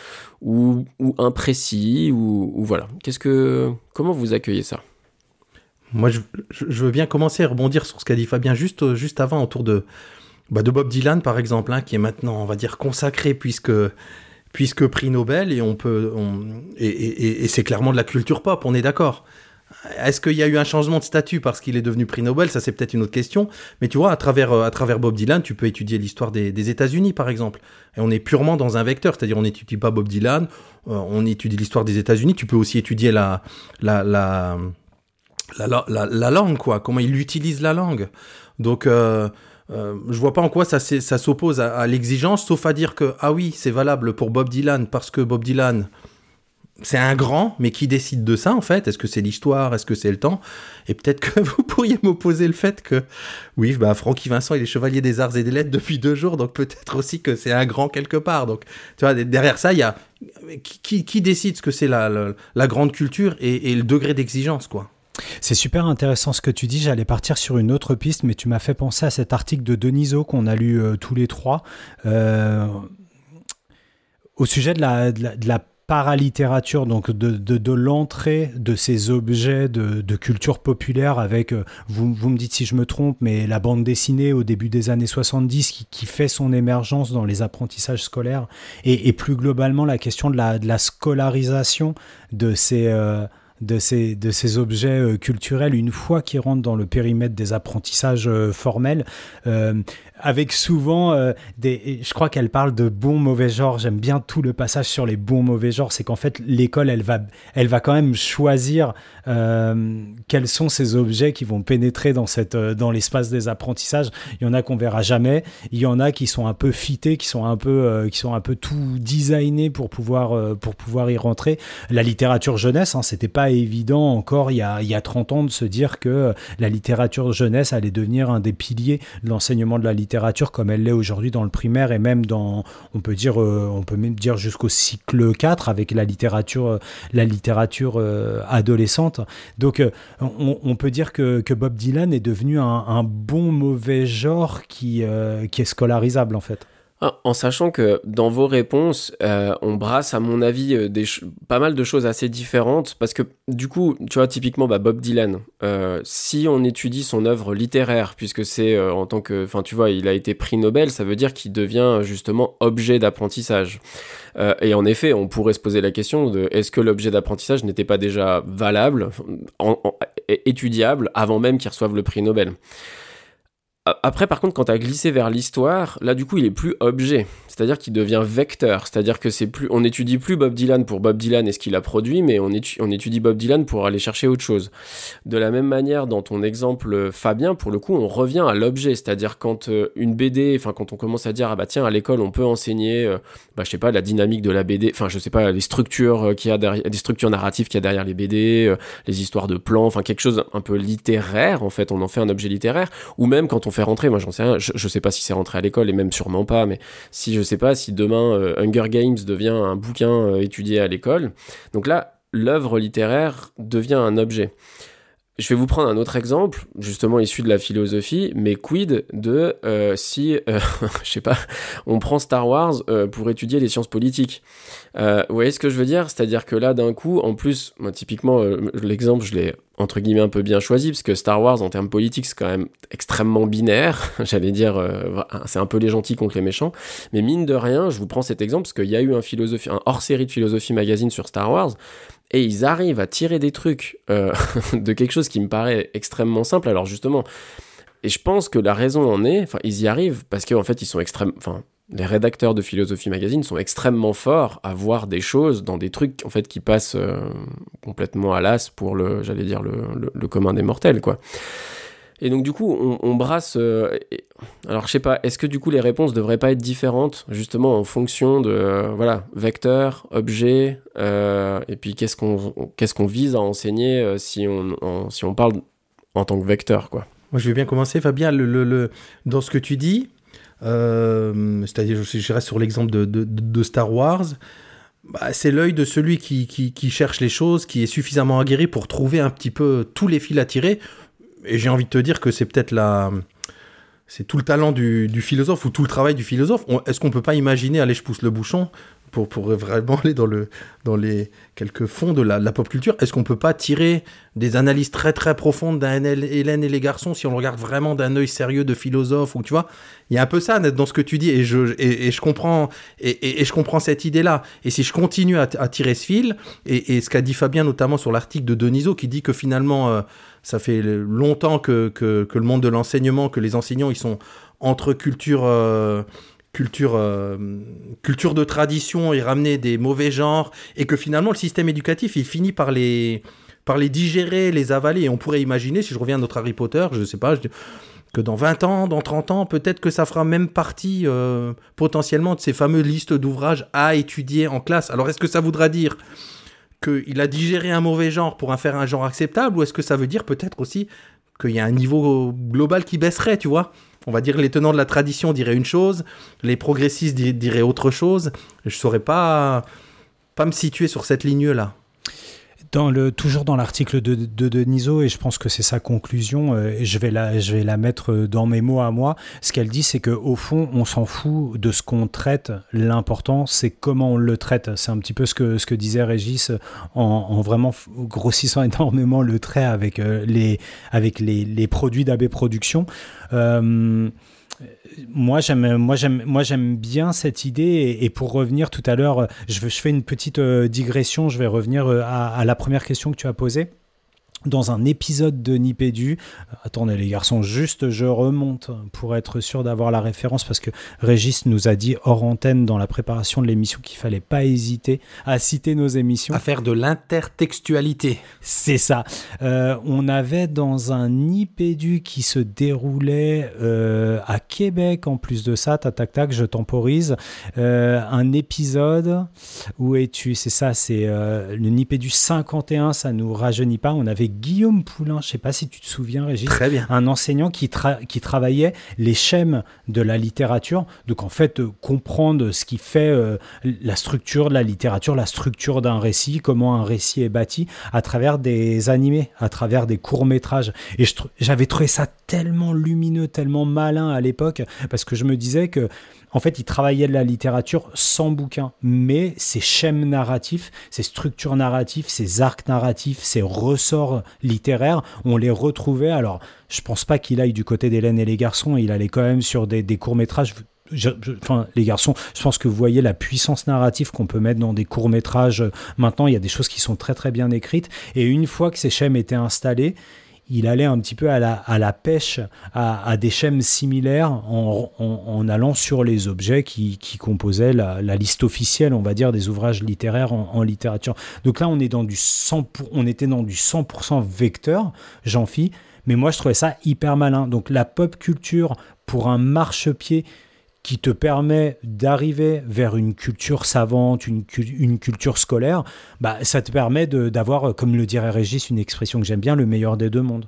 ou, ou imprécis ou, ou voilà. Qu'est-ce que, comment vous accueillez ça ? Moi, je, je veux bien commencer à rebondir sur ce qu'a dit Fabien juste, juste avant, autour de, bah de Bob Dylan, par exemple, hein, qui est maintenant, on va dire, consacré, puisque, puisque prix Nobel, et, on peut, on, et, et, et c'est clairement de la culture pop, on est d'accord. Est-ce qu'il y a eu un changement de statut parce qu'il est devenu prix Nobel ? Ça, c'est peut-être une autre question. Mais tu vois, à travers, à travers Bob Dylan, tu peux étudier l'histoire des, des États-Unis, par exemple. Et on est purement dans un vecteur, c'est-à-dire on n'étudie pas Bob Dylan, on étudie l'histoire des États-Unis. Tu peux aussi étudier la... la, la La, la, la langue, quoi, comment il utilise la langue. Donc, euh, euh, je vois pas en quoi ça, ça s'oppose à, à l'exigence, sauf à dire que, ah oui, c'est valable pour Bob Dylan, parce que Bob Dylan, c'est un grand, mais qui décide de ça, en fait ? Est-ce que c'est l'histoire ? Est-ce que c'est le temps ? Et peut-être que vous pourriez m'opposer le fait que, oui, bah, Francky Vincent, il est chevalier des arts et des lettres depuis deux jours, donc peut-être aussi que c'est un grand quelque part. Donc, tu vois, derrière ça, il y a... Qui, qui, qui décide ce que c'est la, la, la grande culture et, et le degré d'exigence, quoi ? C'est super intéressant ce que tu dis. J'allais partir sur une autre piste, mais tu m'as fait penser à cet article de Denisot qu'on a lu euh, tous les trois euh, au sujet de la, de la, de la paralittérature, donc de, de, de l'entrée de ces objets de, de culture populaire avec, vous, vous me dites si je me trompe, mais la bande dessinée au début des années soixante-dix qui, qui fait son émergence dans les apprentissages scolaires et, et plus globalement la question de la, de la scolarisation de ces... Euh, De ces, de ces objets culturels une fois qu'ils rentrent dans le périmètre des apprentissages formels euh, avec souvent euh, des, je crois qu'elle parle de bons mauvais genres. J'aime bien tout le passage sur les bons mauvais genres, c'est qu'en fait l'école elle va, elle va quand même choisir euh, quels sont ces objets qui vont pénétrer dans, cette, euh, dans l'espace des apprentissages. Il y en a qu'on verra jamais, il y en a qui sont un peu fités, qui sont un peu, euh, qui sont un peu tout designés pour pouvoir, euh, pour pouvoir y rentrer. La littérature jeunesse, hein, c'était pas évident encore il y, a, il y a trente ans de se dire que la littérature jeunesse allait devenir un des piliers de l'enseignement de la littérature comme elle l'est aujourd'hui dans le primaire et même dans, on peut dire, on peut même dire jusqu'au cycle quatre avec la littérature, la littérature adolescente. Donc on, on peut dire que, que Bob Dylan est devenu un, un bon mauvais genre qui, euh, qui est scolarisable en fait. En sachant que dans vos réponses, euh, on brasse à mon avis des ch- pas mal de choses assez différentes parce que du coup, tu vois, typiquement bah, Bob Dylan, euh, si on étudie son œuvre littéraire, puisque c'est euh, en tant que, enfin tu vois, il a été prix Nobel, ça veut dire qu'il devient justement objet d'apprentissage. Euh, et en effet, on pourrait se poser la question de est-ce que l'objet d'apprentissage n'était pas déjà valable, en, en, étudiable, avant même qu'il reçoive le prix Nobel ? Après, par contre, quand t'as glissé vers l'histoire, là, du coup, il est plus objet, c'est-à-dire qu'il devient vecteur, c'est-à-dire que c'est plus, on étudie plus Bob Dylan pour Bob Dylan et ce qu'il a produit, mais on étudie, on étudie Bob Dylan pour aller chercher autre chose. De la même manière, dans ton exemple, Fabien, pour le coup, on revient à l'objet, c'est-à-dire quand euh, une B D, enfin, quand on commence à dire, ah bah tiens, à l'école, on peut enseigner, euh, bah je sais pas, la dynamique de la B D, enfin, je sais pas, les structures euh, qu'il y a derrière, les structures narratives qu'il y a derrière les B D, euh, les histoires de plans, enfin, quelque chose un peu littéraire, en fait, on en fait un objet littéraire, ou même quand on fait rentrer, moi j'en sais rien, je, je sais pas si c'est rentré à l'école et même sûrement pas, mais si je sais pas si demain euh, Hunger Games devient un bouquin euh, étudié à l'école, donc là l'œuvre littéraire devient un objet. Je vais vous prendre un autre exemple, justement issu de la philosophie, mais quid de euh, si, euh, je sais pas, on prend Star Wars euh, pour étudier les sciences politiques. Euh, vous voyez ce que je veux dire ? C'est-à-dire que là, d'un coup, en plus, moi, typiquement, euh, l'exemple, je l'ai entre guillemets un peu bien choisi, parce que Star Wars, en termes politiques, c'est quand même extrêmement binaire. J'allais dire, euh, c'est un peu les gentils contre les méchants. Mais mine de rien, je vous prends cet exemple, parce qu'il y a eu un, un hors-série de philosophie magazine sur Star Wars, et ils arrivent à tirer des trucs euh, de quelque chose qui me paraît extrêmement simple. Alors justement, et je pense que la raison en est, enfin ils y arrivent parce qu'en fait ils sont extrêmement, enfin les rédacteurs de Philosophie Magazine sont extrêmement forts à voir des choses dans des trucs en fait qui passent euh, complètement à l'as pour le, j'allais dire le, le, le commun des mortels quoi. Et donc du coup, on, on brasse... Euh, et, alors je sais pas, est-ce que du coup les réponses devraient pas être différentes, justement en fonction de, euh, voilà, vecteur, objet, euh, et puis qu'est-ce qu'on, on, qu'est-ce qu'on vise à enseigner euh, si, on, en, si on parle en tant que vecteur, quoi. Moi je vais bien commencer, Fabien, le, le, le, dans ce que tu dis, euh, c'est-à-dire je, je reste sur l'exemple de, de, de Star Wars, bah, c'est l'œil de celui qui, qui, qui cherche les choses, qui est suffisamment aguerri pour trouver un petit peu tous les fils à tirer. Et j'ai envie de te dire que c'est peut-être la... c'est tout le talent du, du philosophe ou tout le travail du philosophe. On, est-ce qu'on peut pas imaginer, allez, je pousse le bouchon pour, pour vraiment aller dans, le, dans les quelques fonds de la, la pop culture. Est-ce qu'on peut pas tirer des analyses très très profondes d'un Hélène et les garçons si on le regarde vraiment d'un œil sérieux de philosophe ou tu vois ? Il y a un peu ça dans ce que tu dis et je, et, et je, comprends, et, et, et je comprends cette idée-là. Et si je continue à, à tirer ce fil, et, et ce qu'a dit Fabien notamment sur l'article de Denisot qui dit que finalement... Euh, ça fait longtemps que, que, que le monde de l'enseignement, que les enseignants, ils sont entre culture, euh, culture, euh, culture de tradition et ramener des mauvais genres, et que finalement, le système éducatif, il finit par les, par les digérer, les avaler. Et on pourrait imaginer, si je reviens à notre Harry Potter, je ne sais pas, je, que dans vingt ans, dans trente ans, peut-être que ça fera même partie euh, potentiellement de ces fameuses listes d'ouvrages à étudier en classe. Alors, est-ce que ça voudra dire qu'il a digéré un mauvais genre pour en faire un genre acceptable, ou est-ce que ça veut dire peut-être aussi qu'il y a un niveau global qui baisserait, tu vois ? On va dire les tenants de la tradition diraient une chose, les progressistes diraient autre chose. Je ne saurais pas, pas me situer sur cette ligne-là. Dans le, toujours dans l'article de, de Denisot, et je pense que c'est sa conclusion, euh, et je vais, la, je vais la mettre dans mes mots à moi, ce qu'elle dit, c'est qu'au fond, on s'en fout de ce qu'on traite, l'important, c'est comment on le traite. C'est un petit peu ce que, ce que disait Régis en, en vraiment grossissant énormément le trait avec, euh, les, avec les, les produits d'A B Productions. Euh, Moi j'aime, moi, j'aime, moi, j'aime bien cette idée et, et pour revenir tout à l'heure, je, je fais une petite euh, digression, je vais revenir euh, à, à la première question que tu as posée. Dans un épisode de Nipédu, attendez les garçons, juste je remonte pour être sûr d'avoir la référence parce que Régis nous a dit hors antenne dans la préparation de l'émission qu'il fallait pas hésiter à citer nos émissions. À faire de l'intertextualité. C'est ça. Euh, on avait dans un Nipédu qui se déroulait euh, à Québec en plus de ça, tac tac tac, je temporise, euh, un épisode, où es-tu ? C'est ça, c'est euh, le Nipédu cinquante et un, ça nous rajeunit pas, on avait Guillaume Poulain, je ne sais pas si tu te souviens, Régis, un enseignant qui, tra- qui travaillait les schèmes de la littérature, donc en fait euh, comprendre ce qui fait euh, la structure de la littérature, la structure d'un récit, comment un récit est bâti à travers des animés, à travers des courts-métrages, et je tr- j'avais trouvé ça tellement lumineux, tellement malin à l'époque, parce que je me disais que en fait, il travaillait de la littérature sans bouquin, mais ces schèmes narratifs, ces structures narratives, ces arcs narratifs, ces ressorts littéraires, on les retrouvait. Alors, je pense pas qu'il aille du côté d'Hélène et les garçons, il allait quand même sur des, des courts-métrages. Je, je, enfin, les garçons, je pense que vous voyez la puissance narrative qu'on peut mettre dans des courts-métrages. Maintenant, il y a des choses qui sont très, très bien écrites. Et une fois que ces schèmes étaient installés, il allait un petit peu à la, à la pêche, à, à des schèmes similaires en, en, en allant sur les objets qui, qui composaient la, la liste officielle, on va dire, des ouvrages littéraires en, en littérature. Donc là, on, est dans du cent pour, on était dans du cent pour cent vecteur, Jean-Phi, mais moi, je trouvais ça hyper malin. Donc la pop culture pour un marchepied qui te permet d'arriver vers une culture savante, une, une culture scolaire, bah, ça te permet de, d'avoir, comme le dirait Régis, une expression que j'aime bien, le meilleur des deux mondes.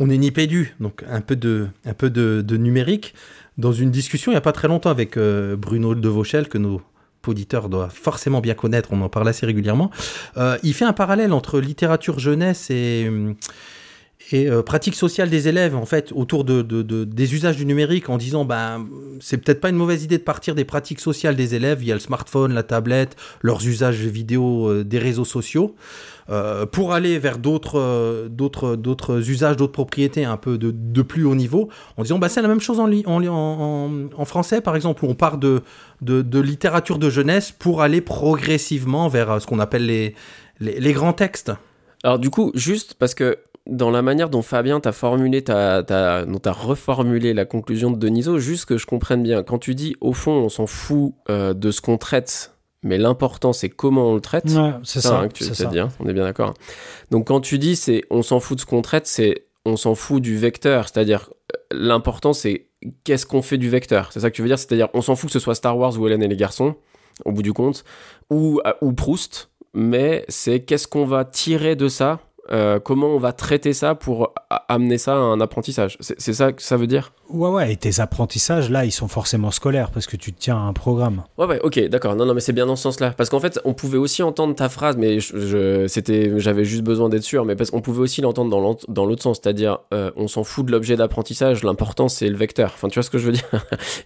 On est Nipédu, donc un peu de, un peu de, de numérique. Dans une discussion il n'y a pas très longtemps avec euh, Bruno de Vauchel, que nos auditeurs doivent forcément bien connaître, on en parle assez régulièrement, euh, il fait un parallèle entre littérature jeunesse et... Hum, et euh, pratique sociale des élèves en fait autour de, de, de des usages du numérique en disant ben c'est peut-être pas une mauvaise idée de partir des pratiques sociales des élèves via le smartphone, la tablette, leurs usages vidéo euh, des réseaux sociaux euh, pour aller vers d'autres euh, d'autres d'autres usages, d'autres propriétés un peu de de plus haut niveau en disant ben c'est la même chose en li- en, en en français par exemple où on part de de de littérature de jeunesse pour aller progressivement vers euh, ce qu'on appelle les, les les grands textes. Alors du coup juste parce que dans la manière dont Fabien t'a formulé, t'as, t'as, dont t'as reformulé la conclusion de Denisot, juste que je comprenne bien. Quand tu dis, au fond, on s'en fout euh, de ce qu'on traite, mais l'important, c'est comment on le traite. Ouais, c'est ça. ça hein, que tu c'est ça. Dit, hein, on est bien d'accord. Donc, quand tu dis, c'est on s'en fout de ce qu'on traite, c'est on s'en fout du vecteur. C'est-à-dire, l'important, c'est qu'est-ce qu'on fait du vecteur. C'est ça que tu veux dire. C'est-à-dire, on s'en fout que ce soit Star Wars ou Hélène et les garçons, au bout du compte, ou, ou Proust, mais c'est qu'est-ce qu'on va tirer de ça. Euh, comment on va traiter ça pour a- amener ça à un apprentissage, c'est, c'est ça que ça veut dire ? Ouais, ouais, et tes apprentissages, là, ils sont forcément scolaires parce que tu te tiens à un programme. Ouais, ouais, ok, d'accord. Non, non, mais c'est bien dans ce sens-là. Parce qu'en fait, on pouvait aussi entendre ta phrase, mais je, je, c'était, j'avais juste besoin d'être sûr, mais parce qu'on pouvait aussi l'entendre dans, dans l'autre sens, c'est-à-dire euh, on s'en fout de l'objet d'apprentissage, l'important, c'est le vecteur. Enfin, tu vois ce que je veux dire ?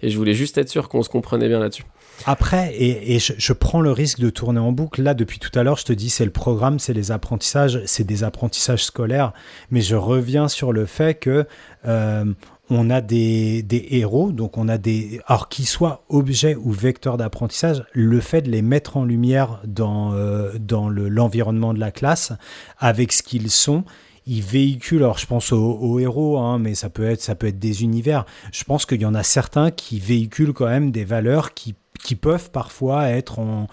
Et je voulais juste être sûr qu'on se comprenait bien là-dessus. Après, et, et je, je prends le risque de tourner en boucle. Là, depuis tout à l'heure, je te dis, c'est le programme, c'est les apprentissages, c'est des apprentissages scolaires, mais je reviens sur le fait que euh, on a des, des héros, donc on a des, alors qu'ils soient objets ou vecteurs d'apprentissage, le fait de les mettre en lumière dans, euh, dans le, l'environnement de la classe, avec ce qu'ils sont, ils véhiculent, alors je pense aux, aux héros, hein, mais ça peut être, ça peut être des univers. Je pense qu'il y en a certains qui véhiculent quand même des valeurs qui, qui peuvent parfois être en...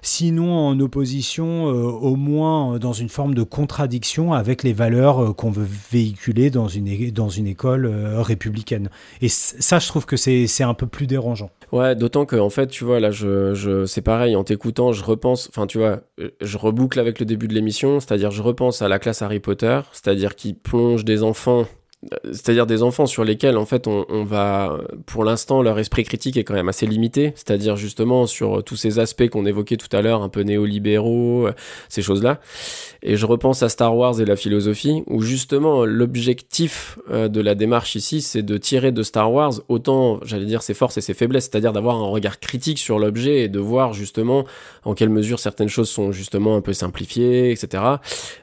sinon en opposition, euh, au moins dans une forme de contradiction avec les valeurs euh, qu'on veut véhiculer dans une, dans une école euh, républicaine. Et c- ça, je trouve que c'est, c'est un peu plus dérangeant. Ouais, d'autant que, en fait, tu vois, là, je, je, c'est pareil, en t'écoutant, je repense, enfin, tu vois, je reboucle avec le début de l'émission, c'est-à-dire je repense à la classe Harry Potter, c'est-à-dire qui plonge des enfants c'est-à-dire des enfants sur lesquels en fait on, on va, pour l'instant leur esprit critique est quand même assez limité, c'est-à-dire justement sur tous ces aspects qu'on évoquait tout à l'heure, un peu néolibéraux, ces choses-là. Et je repense à Star Wars et la philosophie, où justement l'objectif de la démarche ici, c'est de tirer de Star Wars autant, j'allais dire, ses forces et ses faiblesses, c'est-à-dire d'avoir un regard critique sur l'objet et de voir justement en quelle mesure certaines choses sont justement un peu simplifiées, et cetera.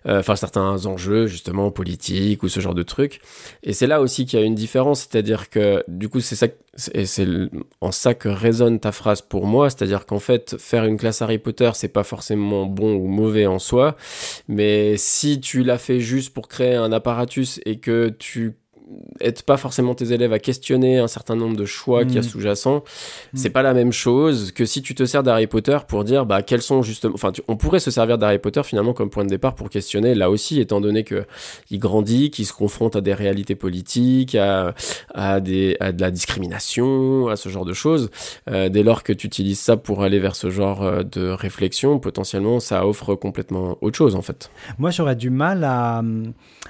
Enfin, certains enjeux justement politiques ou ce genre de trucs. Et c'est là aussi qu'il y a une différence, c'est-à-dire que du coup c'est ça, et c'est en ça que résonne ta phrase pour moi, c'est-à-dire qu'en fait faire une classe Harry Potter c'est pas forcément bon ou mauvais en soi, mais si tu l'as fait juste pour créer un apparatus et que tu aide pas forcément tes élèves à questionner un certain nombre de choix mmh. qu'il y a sous-jacents, mmh. c'est pas la même chose que si tu te sers d'Harry Potter pour dire bah quels sont justement, enfin tu... on pourrait se servir d'Harry Potter finalement comme point de départ pour questionner là aussi, étant donné que il grandit, qu'il se confronte à des réalités politiques, à à des à de la discrimination, à ce genre de choses. Euh, dès lors que tu utilises ça pour aller vers ce genre de réflexion, potentiellement ça offre complètement autre chose en fait. Moi j'aurais du mal à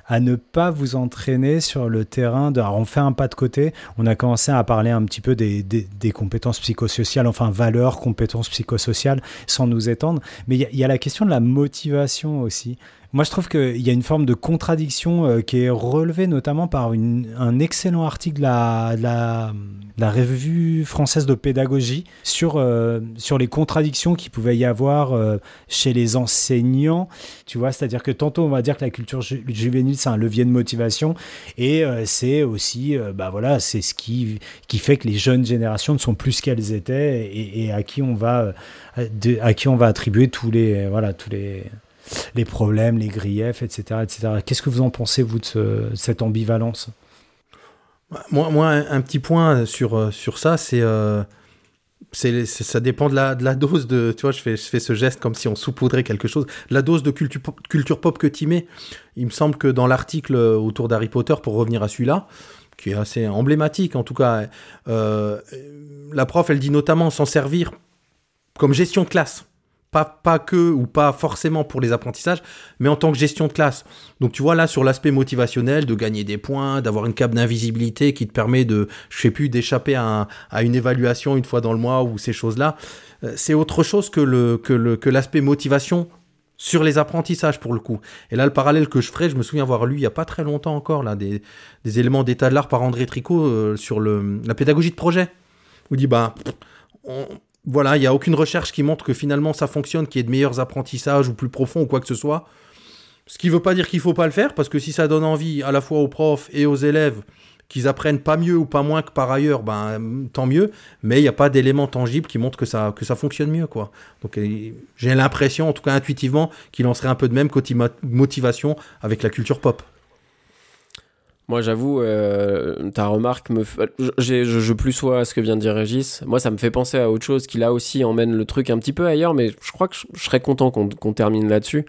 à ne pas vous entraîner sur le terrain de, alors on fait un pas de côté, on a commencé à parler un petit peu des, des, des compétences psychosociales, enfin valeurs, compétences psychosociales, sans nous étendre, mais il y, y a la question de la motivation aussi. Moi, je trouve qu'il y a une forme de contradiction euh, qui est relevée notamment par une, un excellent article de la, de la, de la Revue française de pédagogie sur, euh, sur les contradictions qu'il pouvait y avoir euh, chez les enseignants. Tu vois, c'est-à-dire que tantôt, on va dire que la culture ju- juvénile, c'est un levier de motivation et euh, c'est aussi, euh, bah voilà, c'est ce qui, qui fait que les jeunes générations ne sont plus ce qu'elles étaient et, et à, qui on va, à qui on va attribuer tous les... Voilà, tous les... les problèmes, les griefs, et cetera, et cetera. Qu'est-ce que vous en pensez, vous, de, ce, de cette ambivalence ? Moi, moi, un petit point sur, sur ça, c'est, euh, c'est, c'est ça dépend de la, de la dose de... Tu vois, je fais, je fais ce geste comme si on saupoudrait quelque chose. La dose de cultu, culture pop que tu mets, il me semble que dans l'article autour d'Harry Potter, pour revenir à celui-là, qui est assez emblématique, en tout cas, euh, la prof, elle dit notamment s'en servir comme gestion de classe. Pas, pas que ou pas forcément pour les apprentissages, mais en tant que gestion de classe. Donc tu vois là sur l'aspect motivationnel, de gagner des points, d'avoir une cape d'invisibilité qui te permet de, je sais plus, d'échapper à, un, à une évaluation une fois dans le mois ou ces choses-là, euh, c'est autre chose que, le, que, le, que l'aspect motivation sur les apprentissages pour le coup. Et là le parallèle que je ferais, je me souviens avoir lu il n'y a pas très longtemps encore là, des, des éléments d'état de l'art par André Tricot euh, sur le, la pédagogie de projet. Où il dit bah... On, Voilà, il n'y a aucune recherche qui montre que finalement ça fonctionne, qu'il y ait de meilleurs apprentissages ou plus profonds ou quoi que ce soit. Ce qui ne veut pas dire qu'il ne faut pas le faire, parce que si ça donne envie à la fois aux profs et aux élèves qu'ils apprennent pas mieux ou pas moins que par ailleurs, ben, tant mieux. Mais il n'y a pas d'éléments tangibles qui montrent que ça, que ça fonctionne mieux, quoi. Donc j'ai l'impression, en tout cas intuitivement, qu'il en serait un peu de même côté motivation avec la culture pop. Moi, j'avoue, euh, ta remarque me... F... Je, je, je plus sois à ce que vient de dire Régis. Moi, ça me fait penser à autre chose qui, là aussi, emmène le truc un petit peu ailleurs, mais je crois que je, je serais content qu'on, qu'on termine là-dessus.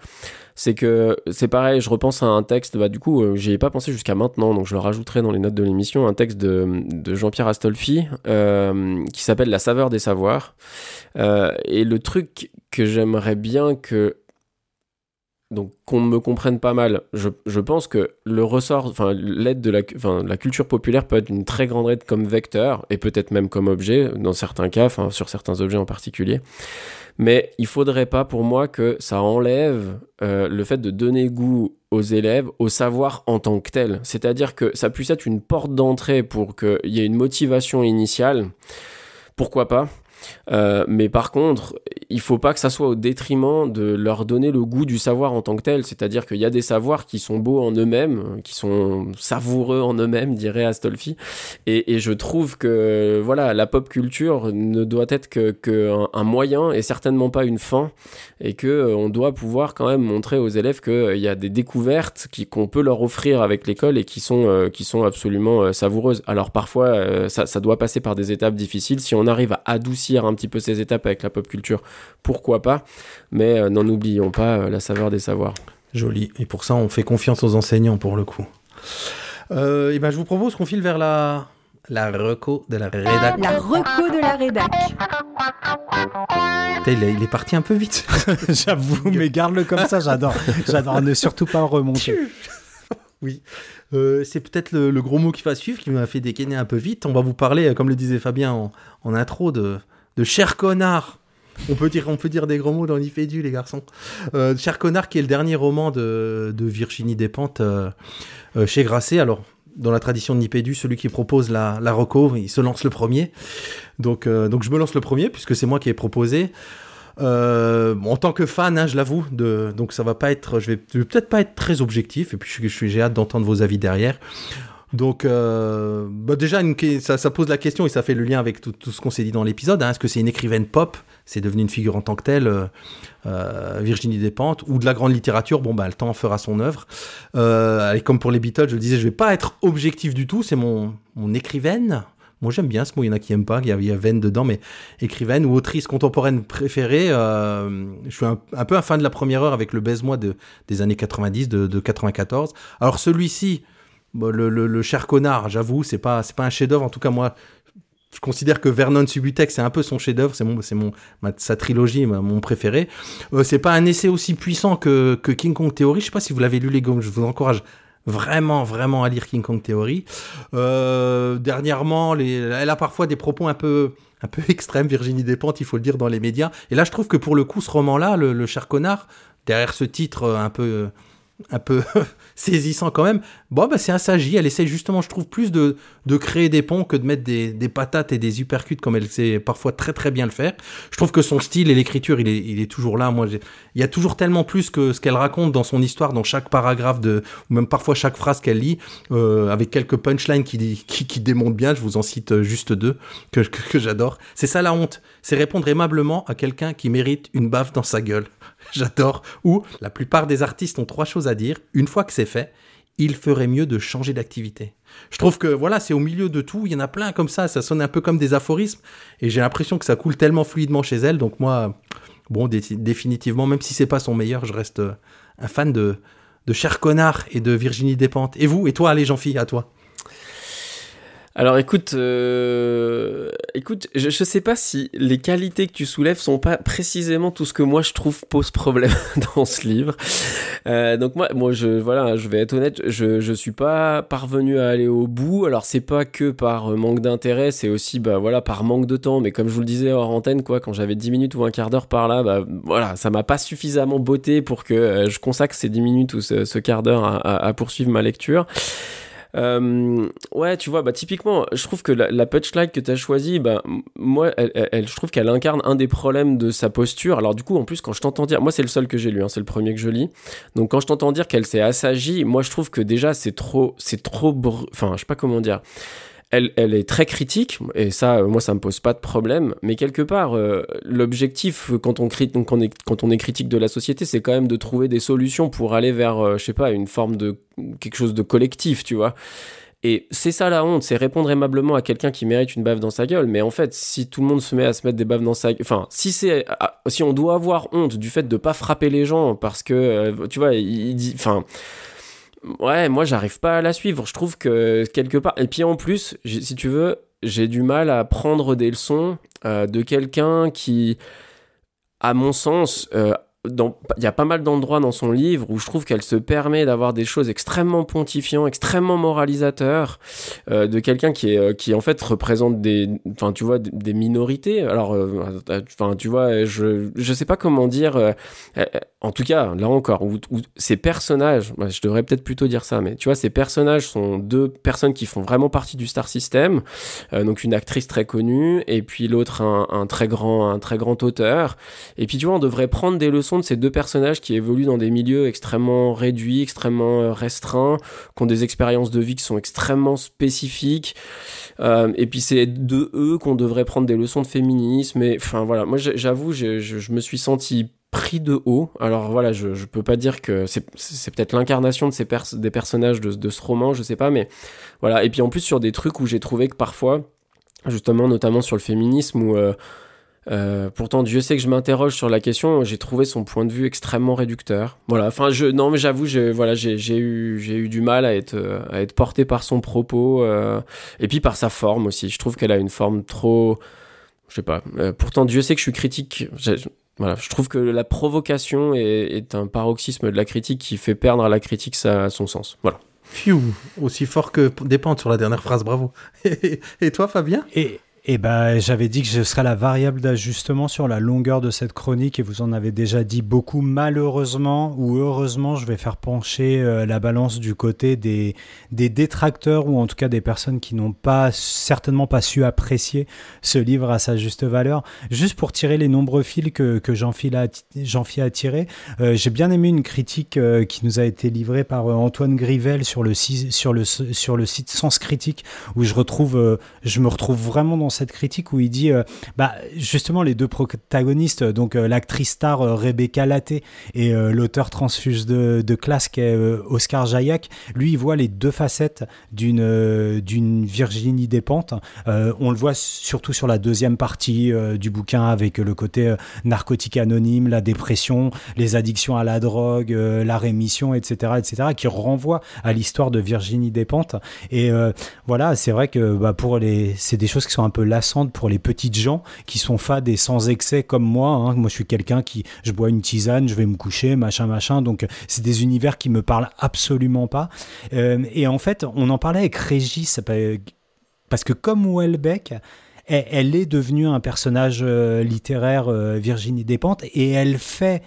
C'est que, c'est pareil, je repense à un texte, bah, du coup, euh, j'y ai pas pensé jusqu'à maintenant, donc je le rajouterai dans les notes de l'émission, un texte de, de Jean-Pierre Astolfi, euh, qui s'appelle « La saveur des savoirs euh, ». Et le truc que j'aimerais bien que... Donc, qu'on me comprenne pas mal, je, je pense que le ressort, enfin, l'aide de la, enfin, la culture populaire peut être une très grande aide comme vecteur, et peut-être même comme objet, dans certains cas, enfin, sur certains objets en particulier. Mais il faudrait pas, pour moi, que ça enlève euh, le fait de donner goût aux élèves, au savoir en tant que tel. C'est-à-dire que ça puisse être une porte d'entrée pour qu'il y ait une motivation initiale. Pourquoi pas ? Euh, mais par contre, il faut pas que ça soit au détriment de leur donner le goût du savoir en tant que tel, c'est-à-dire qu'il y a des savoirs qui sont beaux en eux-mêmes, qui sont savoureux en eux-mêmes, dirait Astolfi, et, et je trouve que voilà, la pop culture ne doit être que, que un, un moyen et certainement pas une fin, et que euh, on doit pouvoir quand même montrer aux élèves qu'il euh, y a des découvertes qui, qu'on peut leur offrir avec l'école et qui sont, euh, qui sont absolument euh, savoureuses. Alors parfois, euh, ça, ça doit passer par des étapes difficiles, si on arrive à adoucir un petit peu ces étapes avec la pop culture, pourquoi pas, mais euh, n'en oublions pas euh, la saveur des savoirs. Joli, et pour ça on fait confiance aux enseignants pour le coup. Euh, et ben je vous propose qu'on file vers la la reco de la rédac. La reco de la rédac. Il est, il est parti un peu vite. J'avoue, mais garde-le comme ça, j'adore. J'adore ne surtout pas remonter. Oui, euh, c'est peut-être le, le gros mot qui va suivre, qui m'a fait dégainer un peu vite. On va vous parler, comme le disait Fabien en, en intro, de, de cher connard. On peut dire, on peut dire des gros mots dans Nipédu, les garçons. Euh, Cher connard, qui est le dernier roman de, de Virginie Despentes euh, euh, chez Grasset. Alors, dans la tradition de Nipédu, celui qui propose la, la reco, il se lance le premier. Donc, euh, donc, je me lance le premier, puisque c'est moi qui ai proposé. Euh, en tant que fan, hein, je l'avoue, de, donc ça va pas être, je vais, je vais peut-être pas être très objectif. Et puis, je, je, j'ai hâte d'entendre vos avis derrière. Donc, euh, bah déjà, une, ça, ça pose la question et ça fait le lien avec tout, tout ce qu'on s'est dit dans l'épisode. Hein. Est-ce que c'est une écrivaine pop ? C'est devenu une figure en tant que telle, euh, euh, Virginie Despentes, ou de la grande littérature. Bon, bah, le temps fera son œuvre. Euh, et comme pour les Beatles, je le disais, je ne vais pas être objectif du tout. C'est mon, mon écrivaine. Moi, j'aime bien ce mot. Il y en a qui n'aiment pas. Il y a, il y a veine dedans, mais écrivaine ou autrice contemporaine préférée. Euh, je suis un, un peu un fan de la première heure avec le baise-moi de, des années quatre-vingt-dix, de, de quatre-vingt-quatorze. Alors, celui-ci. Le, le, le cher connard, j'avoue, c'est pas, c'est pas un chef-d'œuvre. En tout cas, moi, je considère que Vernon Subutex, c'est un peu son chef-d'œuvre. C'est mon, c'est mon, ma, sa trilogie, ma, mon préféré. Euh, c'est pas un essai aussi puissant que, que King Kong Theory. Je sais pas si vous l'avez lu, les gars. Je vous encourage vraiment, vraiment à lire King Kong Theory. Euh, dernièrement, les, elle a parfois des propos un peu, un peu extrêmes. Virginie Despentes, il faut le dire, dans les médias. Et là, je trouve que pour le coup, ce roman-là, le, le cher connard, derrière ce titre un peu. un peu saisissant quand même, bon, bah, c'est un sagi, elle essaie justement, je trouve, plus de, de créer des ponts que de mettre des, des patates et des uppercuts comme elle sait parfois très très bien le faire. Je trouve que son style et l'écriture, il est, il est toujours là. Moi, j'ai... il y a toujours tellement plus que ce qu'elle raconte dans son histoire, dans chaque paragraphe, de... ou même parfois chaque phrase qu'elle lit, euh, avec quelques punchlines qui, qui, qui démontent bien. Je vous en cite juste deux que, que, que j'adore. C'est ça la honte, c'est répondre aimablement à quelqu'un qui mérite une baffe dans sa gueule. J'adore. Ou la plupart des artistes ont trois choses à dire. Une fois que c'est fait, il ferait mieux de changer d'activité. Je trouve que voilà, c'est au milieu de tout. Il y en a plein comme ça. Ça sonne un peu comme des aphorismes. Et j'ai l'impression que ça coule tellement fluidement chez elle. Donc moi, bon, dé- définitivement, même si c'est pas son meilleur, je reste un fan de, de Cher Connard et de Virginie Despentes. Et vous ? Et toi ? Allez, Jean-Philippe, à toi. Alors écoute, euh, écoute, je, je sais pas si les qualités que tu soulèves sont pas précisément tout ce que moi je trouve pose problème dans ce livre. Euh, donc moi, moi je, voilà, je vais être honnête, je, je suis pas parvenu à aller au bout. Alors c'est pas que par manque d'intérêt, c'est aussi bah voilà par manque de temps. Mais comme je vous le disais hors antenne, quoi, quand j'avais dix minutes ou un quart d'heure par là, bah voilà, ça m'a pas suffisamment botté pour que euh, je consacre ces dix minutes ou ce, ce quart d'heure à, à, à poursuivre ma lecture. Euh, ouais, tu vois, bah typiquement, je trouve que la, la punchline que t'as choisie, bah moi, elle, elle, je trouve qu'elle incarne un des problèmes de sa posture. Alors du coup, en plus, quand je t'entends dire, moi c'est le seul que j'ai lu, hein, c'est le premier que je lis. Donc quand je t'entends dire qu'elle s'est assagie, moi je trouve que déjà c'est trop, c'est trop, br... enfin, je sais pas comment dire. Elle, elle est très critique, et ça, moi, ça me pose pas de problème. Mais quelque part, euh, l'objectif, quand on, crit- donc on est, quand on est critique de la société, c'est quand même de trouver des solutions pour aller vers, euh, je sais pas, une forme de quelque chose de collectif, tu vois. Et c'est ça la honte, c'est répondre aimablement à quelqu'un qui mérite une baffe dans sa gueule. Mais en fait, si tout le monde se met à se mettre des baffes dans sa gueule, enfin, si c'est, si on doit avoir honte du fait de pas frapper les gens parce que, euh, tu vois, il dit, enfin. Ouais, moi j'arrive pas à la suivre, je trouve que quelque part... Et puis en plus, j'ai, si tu veux, j'ai du mal à prendre des leçons euh, de quelqu'un qui, à mon sens, euh, dans... il y a pas mal d'endroits dans son livre où je trouve qu'elle se permet d'avoir des choses extrêmement pontifiantes, extrêmement moralisateurs, euh, de quelqu'un qui, est, qui en fait représente des, enfin, tu vois, des minorités. Alors, euh, enfin, tu vois, je, je sais pas comment dire... Euh, euh, En tout cas, là encore, où, où ces personnages, bah, je devrais peut-être plutôt dire ça, mais tu vois, ces personnages sont deux personnes qui font vraiment partie du star system, euh, donc une actrice très connue, et puis l'autre un, un très grand, un très grand auteur. Et puis tu vois, on devrait prendre des leçons de ces deux personnages qui évoluent dans des milieux extrêmement réduits, extrêmement restreints, qui ont des expériences de vie qui sont extrêmement spécifiques. Euh, et puis c'est de eux qu'on devrait prendre des leçons de féminisme. Et enfin voilà, moi j'avoue, je, je, je me suis senti pris de haut. Alors voilà, je je peux pas dire que c'est c'est peut-être l'incarnation de ces pers- des personnages de de ce roman, je sais pas, mais voilà. Et puis en plus sur des trucs où j'ai trouvé que parfois, justement notamment sur le féminisme, où euh, euh, pourtant Dieu sait que je m'interroge sur la question, j'ai trouvé son point de vue extrêmement réducteur. Voilà. Enfin, je non mais j'avoue, je, voilà, j'ai j'ai eu j'ai eu du mal à être à être porté par son propos euh, et puis par sa forme aussi. Je trouve qu'elle a une forme trop, je sais pas. Euh, pourtant Dieu sait que je suis critique. J'ai, Voilà, je trouve que la provocation est, est un paroxysme de la critique qui fait perdre à la critique sa, son sens. Voilà. Pfiou, aussi fort que Despentes sur la dernière phrase, bravo. Et, et toi, Fabien ? Et... Eh ben, j'avais dit que je serais la variable d'ajustement sur la longueur de cette chronique et vous en avez déjà dit beaucoup. Malheureusement ou heureusement, je vais faire pencher euh, la balance du côté des, des détracteurs ou en tout cas des personnes qui n'ont pas, certainement pas su apprécier ce livre à sa juste valeur. Juste pour tirer les nombreux fils que, que Jean-Philippe a, Jean-Philippe a tiré, euh, j'ai bien aimé une critique euh, qui nous a été livrée par euh, Antoine Grivel sur le, sur, le, sur le site Sens Critique où je, retrouve, euh, je me retrouve vraiment dans cette critique où il dit euh, bah, justement les deux protagonistes, donc euh, l'actrice star euh, Rebecca Laté et euh, l'auteur transfuge de, de classe qui est euh, Oscar Jaillac, lui il voit les deux facettes d'une, euh, d'une Virginie Despentes. Euh, on le voit surtout sur la deuxième partie euh, du bouquin avec euh, le côté euh, narcotique anonyme, la dépression, les addictions à la drogue, euh, la rémission, etc., etc., qui renvoie à l'histoire de Virginie Despentes. Et euh, voilà, c'est vrai que bah, pour les, c'est des choses qui sont un peu lassante pour les petites gens qui sont fades des sans excès comme moi, hein. Moi je suis quelqu'un qui, je bois une tisane, je vais me coucher, machin machin, donc c'est des univers qui me parlent absolument pas. Euh, et en fait on en parlait avec Régis parce que comme Houellebecq, elle, elle est devenue un personnage euh, littéraire, euh, Virginie Despentes, et elle fait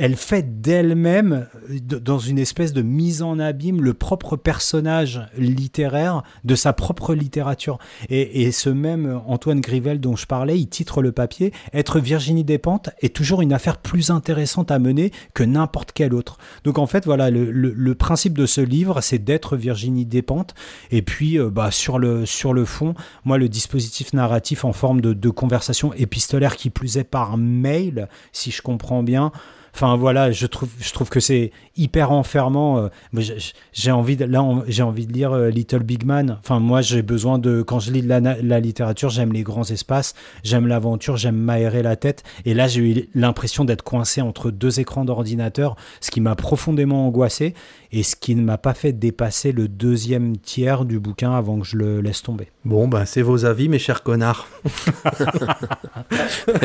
Elle fait d'elle-même, dans une espèce de mise en abîme, le propre personnage littéraire de sa propre littérature. Et, et ce même Antoine Grivel dont je parlais, il titre le papier « Être Virginie Despentes est toujours une affaire plus intéressante à mener que n'importe quelle autre ». Donc en fait, voilà, le, le, le principe de ce livre, c'est d'être Virginie Despentes. Et puis, euh, bah, sur, le, sur le fond, moi, le dispositif narratif en forme de, de conversation épistolaire qui plus est par mail, si je comprends bien, enfin voilà, je trouve, je trouve que c'est hyper enfermant. J'ai envie de, là, j'ai envie de lire Little Big Man. Enfin moi, j'ai besoin de, quand je lis de la, la littérature, j'aime les grands espaces, j'aime l'aventure, j'aime m'aérer la tête. Et là, j'ai eu l'impression d'être coincé entre deux écrans d'ordinateur, ce qui m'a profondément angoissé et ce qui ne m'a pas fait dépasser le deuxième tiers du bouquin avant que je le laisse tomber. Bon, ben, c'est vos avis, mes chers connards.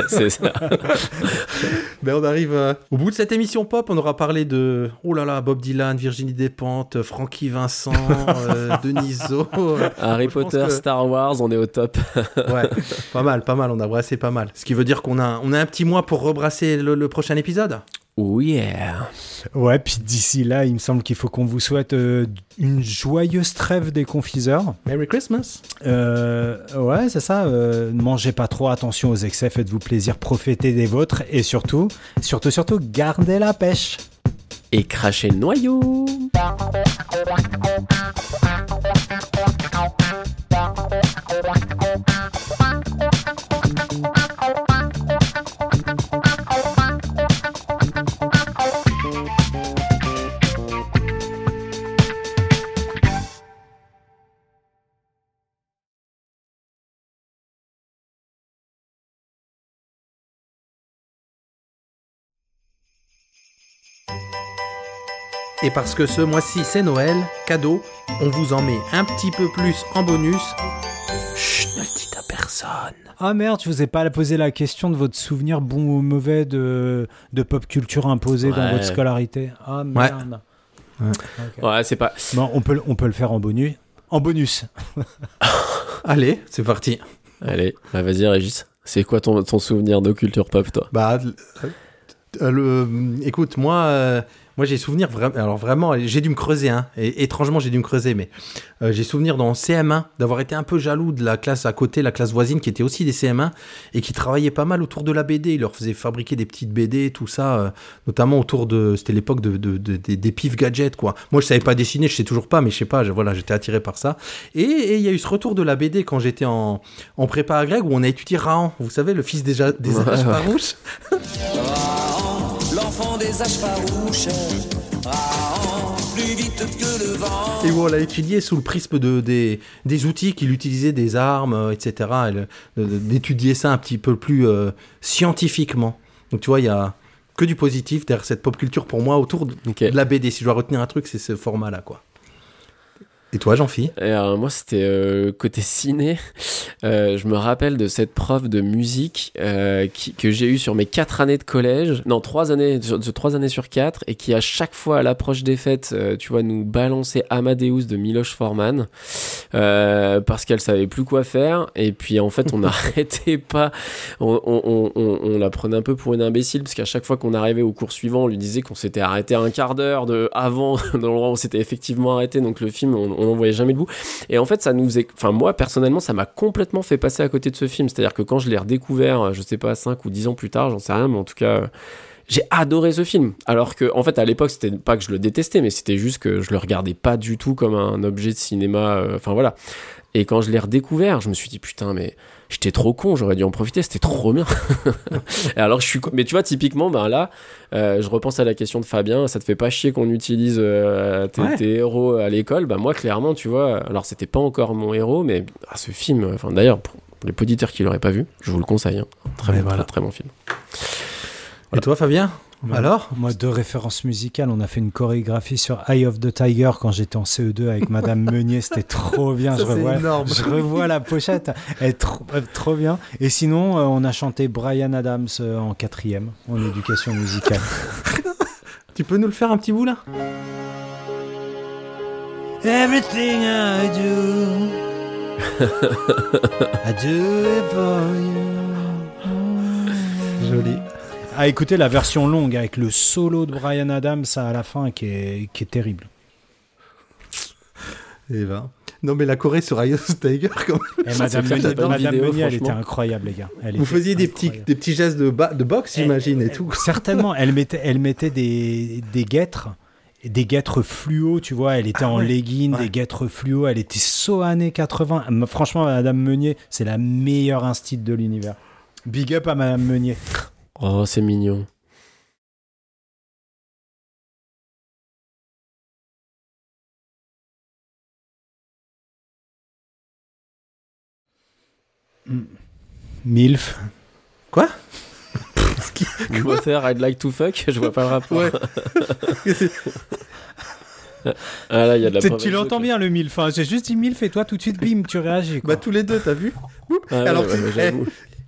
C'est ça. Ben, on arrive euh, au bout de cette émission pop. On aura parlé de oh là là, Bob Dylan, Virginie Despentes, Francky Vincent, euh, Denisot. Euh, Harry bon, Potter, que... Star Wars, on est au top. Ouais, pas mal, pas mal. On a brassé pas mal. Ce qui veut dire qu'on a, on a un petit mois pour rebrasser le, le prochain épisode. Oh yeah. Ouais, puis d'ici là, il me semble qu'il faut qu'on vous souhaite euh, une joyeuse trêve des confiseurs. Merry Christmas. Euh, ouais, c'est ça. Euh, mangez pas trop, attention aux excès, faites-vous plaisir, profitez des vôtres et surtout, surtout, surtout, gardez la pêche. Et crachez le noyau. Et parce que ce mois-ci, c'est Noël, cadeau, on vous en met un petit peu plus en bonus. Chut, ne le dites à personne. Ah merde, je vous ai pas posé la question de votre souvenir bon ou mauvais de, de pop culture imposée ouais. dans votre scolarité. Ah merde. Ouais, okay. Ouais, c'est pas... Bon, on peut, on peut le faire en bonus. En bonus. Allez, c'est parti. Allez, bah vas-y Régis. C'est quoi ton, ton souvenir de culture pop, toi ? Bah, euh, le, écoute, moi... Euh... Moi, j'ai souvenir vraiment. Alors, vraiment, j'ai dû me creuser, hein. Et, étrangement, j'ai dû me creuser, mais euh, j'ai souvenir dans C M un d'avoir été un peu jaloux de la classe à côté, la classe voisine qui était aussi des C M un et qui travaillait pas mal autour de la B D. Ils leur faisaient fabriquer des petites B D, tout ça, euh, notamment autour de. C'était l'époque de, de, de, de, des pifs gadgets, quoi. Moi, je savais pas dessiner, je sais toujours pas, mais je sais pas, je, voilà, j'étais attiré par ça. Et il y a eu ce retour de la B D quand j'étais en, en prépa à Greg où on a étudié Raon, vous savez, le fils des, ja- des ouais. âges farouches. L'enfant des âges farouches, ah, plus vite que le vent. Et où on l'a étudié sous le prisme de, des, des outils qu'il utilisait, des armes, et cetera. Et le, de, d'étudier ça un petit peu plus euh, scientifiquement. Donc tu vois, il y a que du positif derrière cette pop culture pour moi autour de, okay. de la B D. Si je dois retenir un truc, c'est ce format-là, quoi. Et toi, Jean-Phi ? Alors, moi, c'était euh, côté ciné. Euh, je me rappelle de cette prof de musique euh, qui, que j'ai eue sur mes quatre années de collège. Non, trois années, sur, trois années sur quatre. Et qui, à chaque fois, à l'approche des fêtes, euh, tu vois, nous balançait Amadeus de Miloš Forman. Euh, parce qu'elle savait plus quoi faire. Et puis, en fait, on n'arrêtait pas. On, on, on, on la prenait un peu pour une imbécile. Parce qu'à chaque fois qu'on arrivait au cours suivant, on lui disait qu'on s'était arrêté un quart d'heure de, avant, dans l'endroit où on s'était effectivement arrêté. Donc, le film, on, on on n'en voyait jamais debout, et en fait ça nous faisait, enfin moi personnellement ça m'a complètement fait passer à côté de ce film, c'est-à-dire que quand je l'ai redécouvert, je sais pas, cinq ou dix ans plus tard, j'en sais rien, mais en tout cas j'ai adoré ce film, alors que en fait à l'époque c'était pas que je le détestais, mais c'était juste que je le regardais pas du tout comme un objet de cinéma, euh, enfin voilà. Et quand je l'ai redécouvert, je me suis dit putain mais j'étais trop con, j'aurais dû en profiter, c'était trop bien. Et alors je suis, mais tu vois typiquement, ben là, euh, je repense à la question de Fabien, ça te fait pas chier qu'on utilise euh, tes, ouais. tes héros à l'école, ben moi clairement tu vois, alors c'était pas encore mon héros, mais ah, ce film, enfin d'ailleurs pour les auditeurs qui l'auraient pas vu, je vous le conseille, hein. très, bon, voilà. très très bon film. Voilà. Et toi Fabien ? Moi, alors, moi, deux références musicales. On a fait une chorégraphie sur Eye of the Tiger quand j'étais en C E deux avec Madame Meunier. C'était trop bien. Ça, je, revois, je revois la pochette. Elle est trop, trop bien. Et sinon, euh, on a chanté Bryan Adams euh, en quatrième en éducation musicale. Tu peux nous le faire un petit bout là ? Everything I do, I do it for you. Joli. À écouter la version longue avec le solo de Bryan Adams à la fin qui est, qui est terrible. Eh ben. Non, mais la Corée sur Eye of the Tiger, quand même. Et Madame Meunier, Madame Meunier, elle était incroyable, les gars. Elle Vous faisiez des petits, des petits gestes de, ba- de boxe, elle, j'imagine, elle, et tout. Certainement, elle mettait, elle mettait des, des guêtres. Des guêtres fluo, tu vois, elle était ah, en ouais. legging, ouais. des guêtres fluo, elle était so années quatre-vingts. Franchement, Madame Meunier, c'est la meilleure instite de l'univers. Big up à Madame Meunier. Oh, c'est mignon. Mm. Milf. Quoi ? Moteur, I'd like to fuck, je vois pas le rapport. Ouais. Ah là, y a de la tu l'entends bien le milf, hein. J'ai juste dit milf et toi tout de suite bim, tu réagis. Quoi. Bah tous les deux, t'as vu ? Ah, alors ouais, ouais, ouais,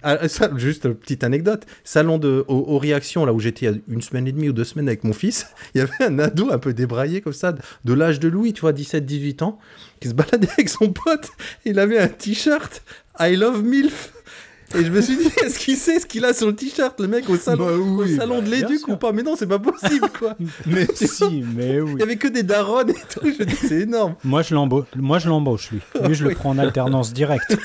Ah, ça, juste une petite anecdote, salon de, aux, aux réactions, là où j'étais il y a une semaine et demie ou deux semaines avec mon fils, il y avait un ado un peu débraillé comme ça, de, de l'âge de Louis, tu vois, dix-sept dix-huit ans, qui se baladait avec son pote, il avait un t-shirt I love MILF, et je me suis dit, est-ce qu'il sait ce qu'il a sur le t-shirt, le mec au salon, bah oui, au salon bah, de l'éduc ou pas, mais non, c'est pas possible, quoi. Mais si, mais oui. Il y avait que des darons et tout, je dis, c'est énorme. Moi, je l'embauche, moi, je l'embauche, lui. Lui, je oui. le prends en alternance directe.